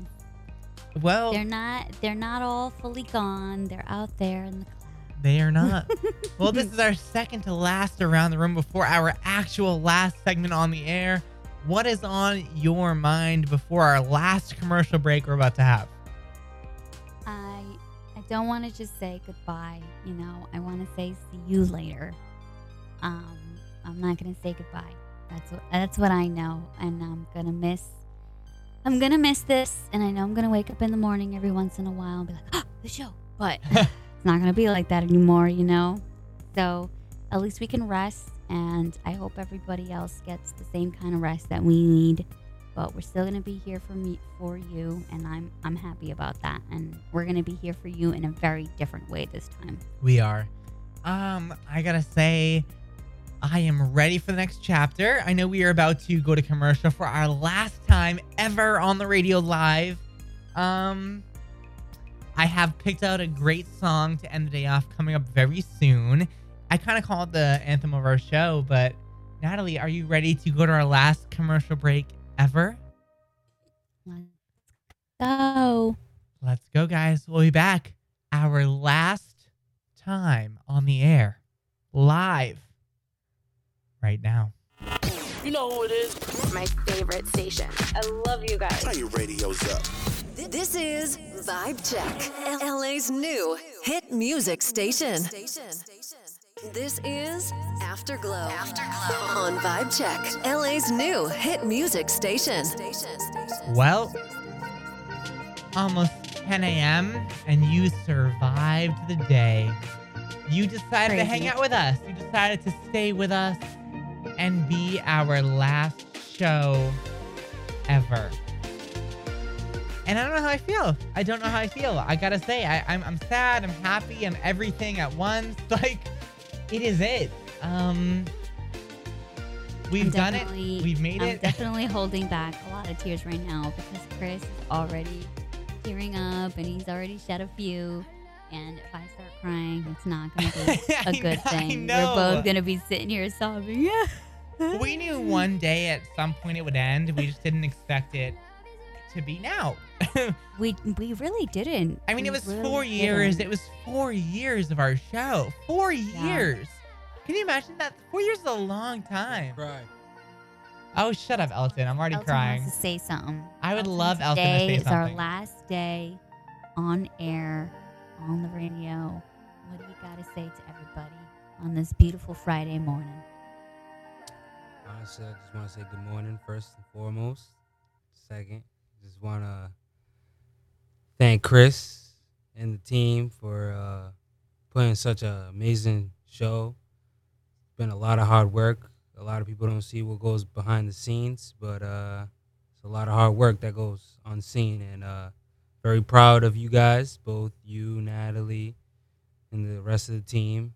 Well, they're not, they're not all fully gone. They're out there in the clouds. They are not. Well, this is our second to last around the room before our actual last segment on the air. What is on your mind before our last commercial break we're about to have? I I don't want to just say goodbye, you know. I want to say see you later. Um, I'm not gonna say goodbye. That's what that's what I know, and I'm gonna miss. I'm gonna miss this, and I know I'm gonna wake up in the morning every once in a while and be like, "Ah, the show," but it's not gonna be like that anymore, you know. So at least we can rest. And I hope everybody else gets the same kind of rest that we need. But we're still gonna be here for me, for you, and I'm I'm happy about that. And we're gonna be here for you in a very different way this time. We are. Um, I gotta say, I am ready for the next chapter. I know we are about to go to commercial for our last time ever on the radio live. Um, I have picked out a great song to end the day off coming up very soon. I kind of call it the anthem of our show, but Nataly, are you ready to go to our last commercial break ever? Let's go. Let's go, guys. We'll be back. Our last time on the air, live, right now. You know who it is. My favorite station. I love you guys. Turn your radios up. This is Vibe Check, L A's new hit music station. This is Afterglow, Afterglow on Vibe Check, L A's new hit music station. Well, almost ten a.m. and you survived the day. You decided Crazy. to hang out with us. You decided to stay with us and be our last show ever. And I don't know how I feel. I don't know how I feel. I gotta say, I, I'm, I'm sad. I'm happy. I'm everything at once. Like... It is it. Um, we've done it. We've made I'm it. I'm definitely holding back a lot of tears right now because Kris is already tearing up and he's already shed a few. And if I start crying, it's not going to be a good I, thing. I We're both going to be sitting here sobbing. Yeah. We knew one day at some point it would end. We just didn't expect it to be now. we we really didn't. I mean, we it was really four years. Didn't. It was four years of our show. Four yeah. years. Can you imagine that? Four years is a long time. Right. Oh, shut up, Elton. I'm already Elton crying. Wants to say something. I would Elton love Elton to say something. Today is our last day on air, on the radio. What do you got to say to everybody on this beautiful Friday morning? Honestly, I just want to say good morning first and foremost. Second, just want to thank Kris and the team for uh, putting such an amazing show. It's been a lot of hard work. A lot of people don't see what goes behind the scenes, but uh, it's a lot of hard work that goes unseen. And uh, very proud of you guys, both you, Nataly, and the rest of the team.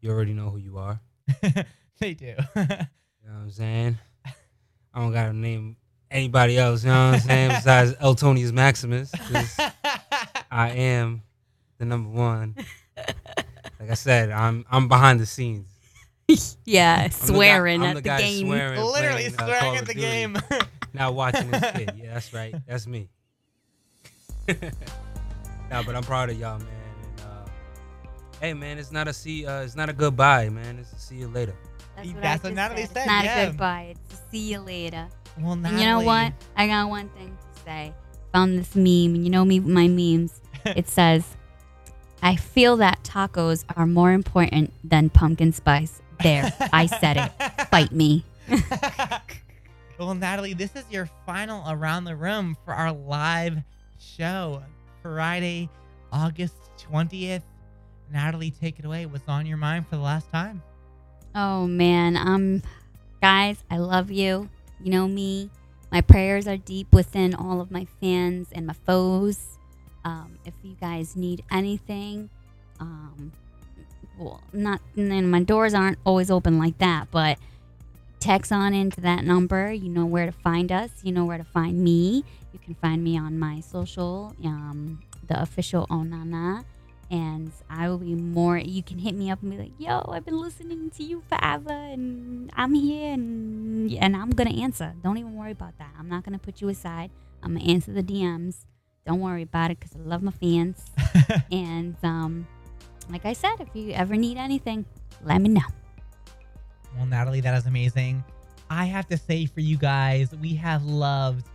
You already know who you are. They do. You know what I'm saying? I don't got to name anybody else, you know what I'm saying, besides Eltonius Maximus. I am the number one. Like I said, I'm I'm behind the scenes. Yeah, I'm swearing the guy, at the, the game. Swearing, Literally playing, swearing uh, at the Duty, game. Not watching this kid. Yeah, that's right. That's me. Nah, but I'm proud of y'all, man. And, uh, hey, man, it's not a see. Uh, it's not a goodbye, man. It's a see you later. That's what, that's what Nataly said. said. It's not yeah. a goodbye. It's a see you later. Well, Nataly. You know what? I got one thing to say. Found this meme, and you know me, my memes. It says, "I feel that tacos are more important than pumpkin spice." There, I said it. Fight me. Well, Nataly, this is your final around the room for our live show, Friday, August twentieth, Nataly, take it away. What's on your mind for the last time? Oh, man. Um, guys, I love you. You know me. My prayers are deep within all of my fans and my foes. Um, if you guys need anything, um, well, not, and my doors aren't always open like that, but text on into that number. You know where to find us. You know where to find me. You can find me on my social, um, the official Onana. And I will be more, you can hit me up and be like, yo, I've been listening to you forever and I'm here and and I'm going to answer. Don't even worry about that. I'm not going to put you aside. I'm going to answer the D Ms. Don't worry about it because I love my fans. And um, like I said, if you ever need anything, let me know. Well, Nataly, that is amazing. I have to say for you guys, we have loved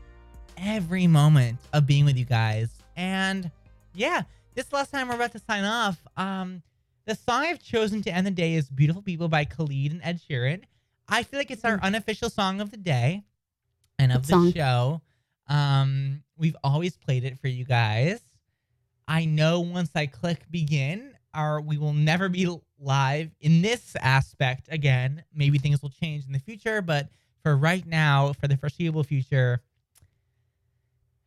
every moment of being with you guys. And yeah. This last time we're about to sign off, um, the song I've chosen to end the day is Beautiful People by Khalid and Ed Sheeran. I feel like it's our unofficial song of the day and of the show. Um, we've always played it for you guys. I know once I click begin, our, we will never be live in this aspect again. Maybe things will change in the future, but for right now, for the foreseeable future,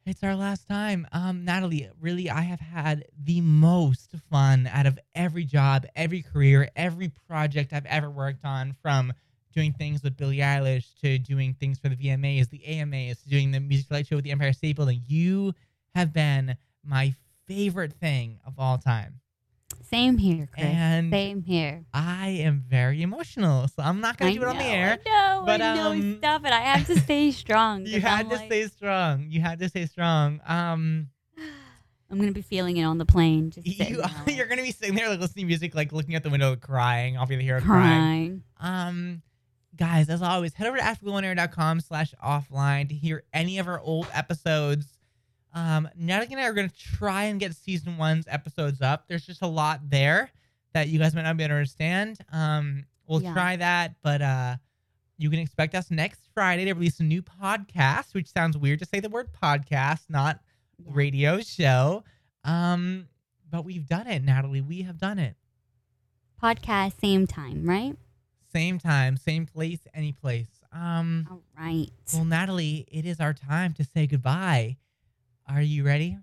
it's our last time. Um, Nataly, really, I have had the most fun out of every job, every career, every project I've ever worked on, from doing things with Billie Eilish to doing things for the V M As, the A M As, to doing the Music Light Show with the Empire State Building. You have been my favorite thing of all time. Same here, Kris. And Same here. I am very emotional, so I'm not going to do it know, on the air. I know, but, I know. Um, Stop it. I have to stay strong. You had I'm to like, stay strong. You had to stay strong. Um, I'm going to be feeling it on the plane. Just you, you're going to be sitting there like listening to music, like looking out the window, crying. I'll be the hero crying. crying. Um, guys, as always, head over to afterglow on air dot com slash offline to hear any of our old episodes. Um, Nataly and I are going to try and get season one's episodes up. There's just a lot there that you guys might not be able to understand. Um, we'll yeah. try that, but uh, you can expect us next Friday to release a new podcast, which sounds weird to say the word podcast, not yeah. radio show. Um, but we've done it, Nataly. We have done it. Podcast, same time, right? Same time, same place, any place. Um, All right. Well, Nataly, it is our time to say goodbye. Are you ready?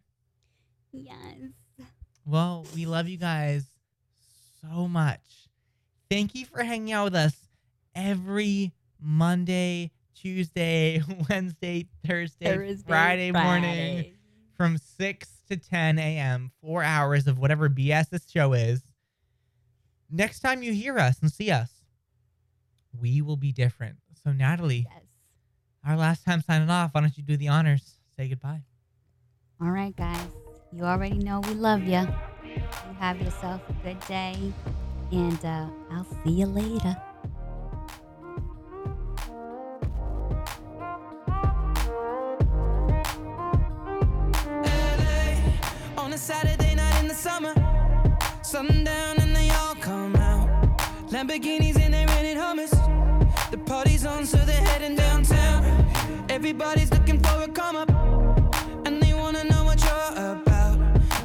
Yes. Well, we love you guys so much. Thank you for hanging out with us every Monday, Tuesday, Wednesday, Thursday, Thursday Friday, Friday morning from six to ten a.m., four hours of whatever B S this show is. Next time you hear us and see us, we will be different. So, Nataly, yes. our last time signing off, why don't you do the honors? Say goodbye. All right, guys, you already know we love you. You have yourself a good day, and uh, I'll see you later. L A on a Saturday night in the summer, sundown and they all come out. Lamborghinis and they rented hummus. The party's on, so they're heading downtown. Everybody's looking for a come up.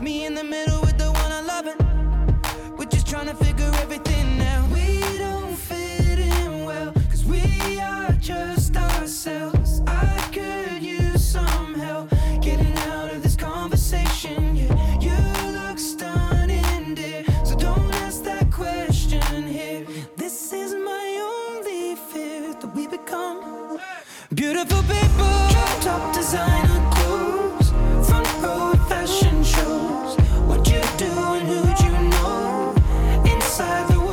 Me in the middle with the one I love it. We're just trying to figure everything out. We don't fit in well, cause we are just ourselves. I could use some help getting out of this conversation. Yeah, you look stunning, dear, so don't ask that question here. This is my only fear, that we become beautiful people. Top designer clothes, front row fashion shows. What you do and who'd you know inside the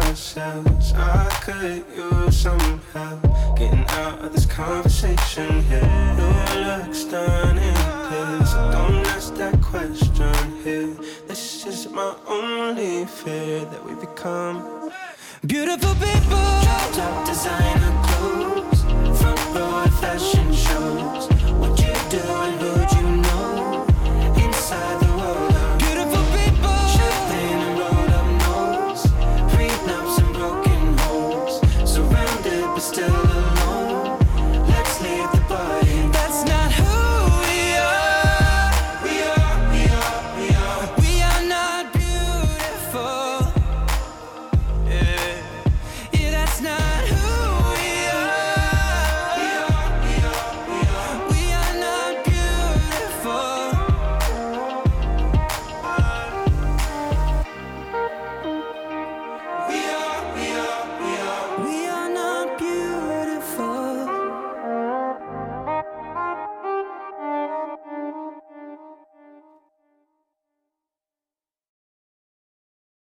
ourselves. I could use some help getting out of this conversation here. No looks done in this. Don't ask that question here. This is my only fear, that we become beautiful people. Drop top designer.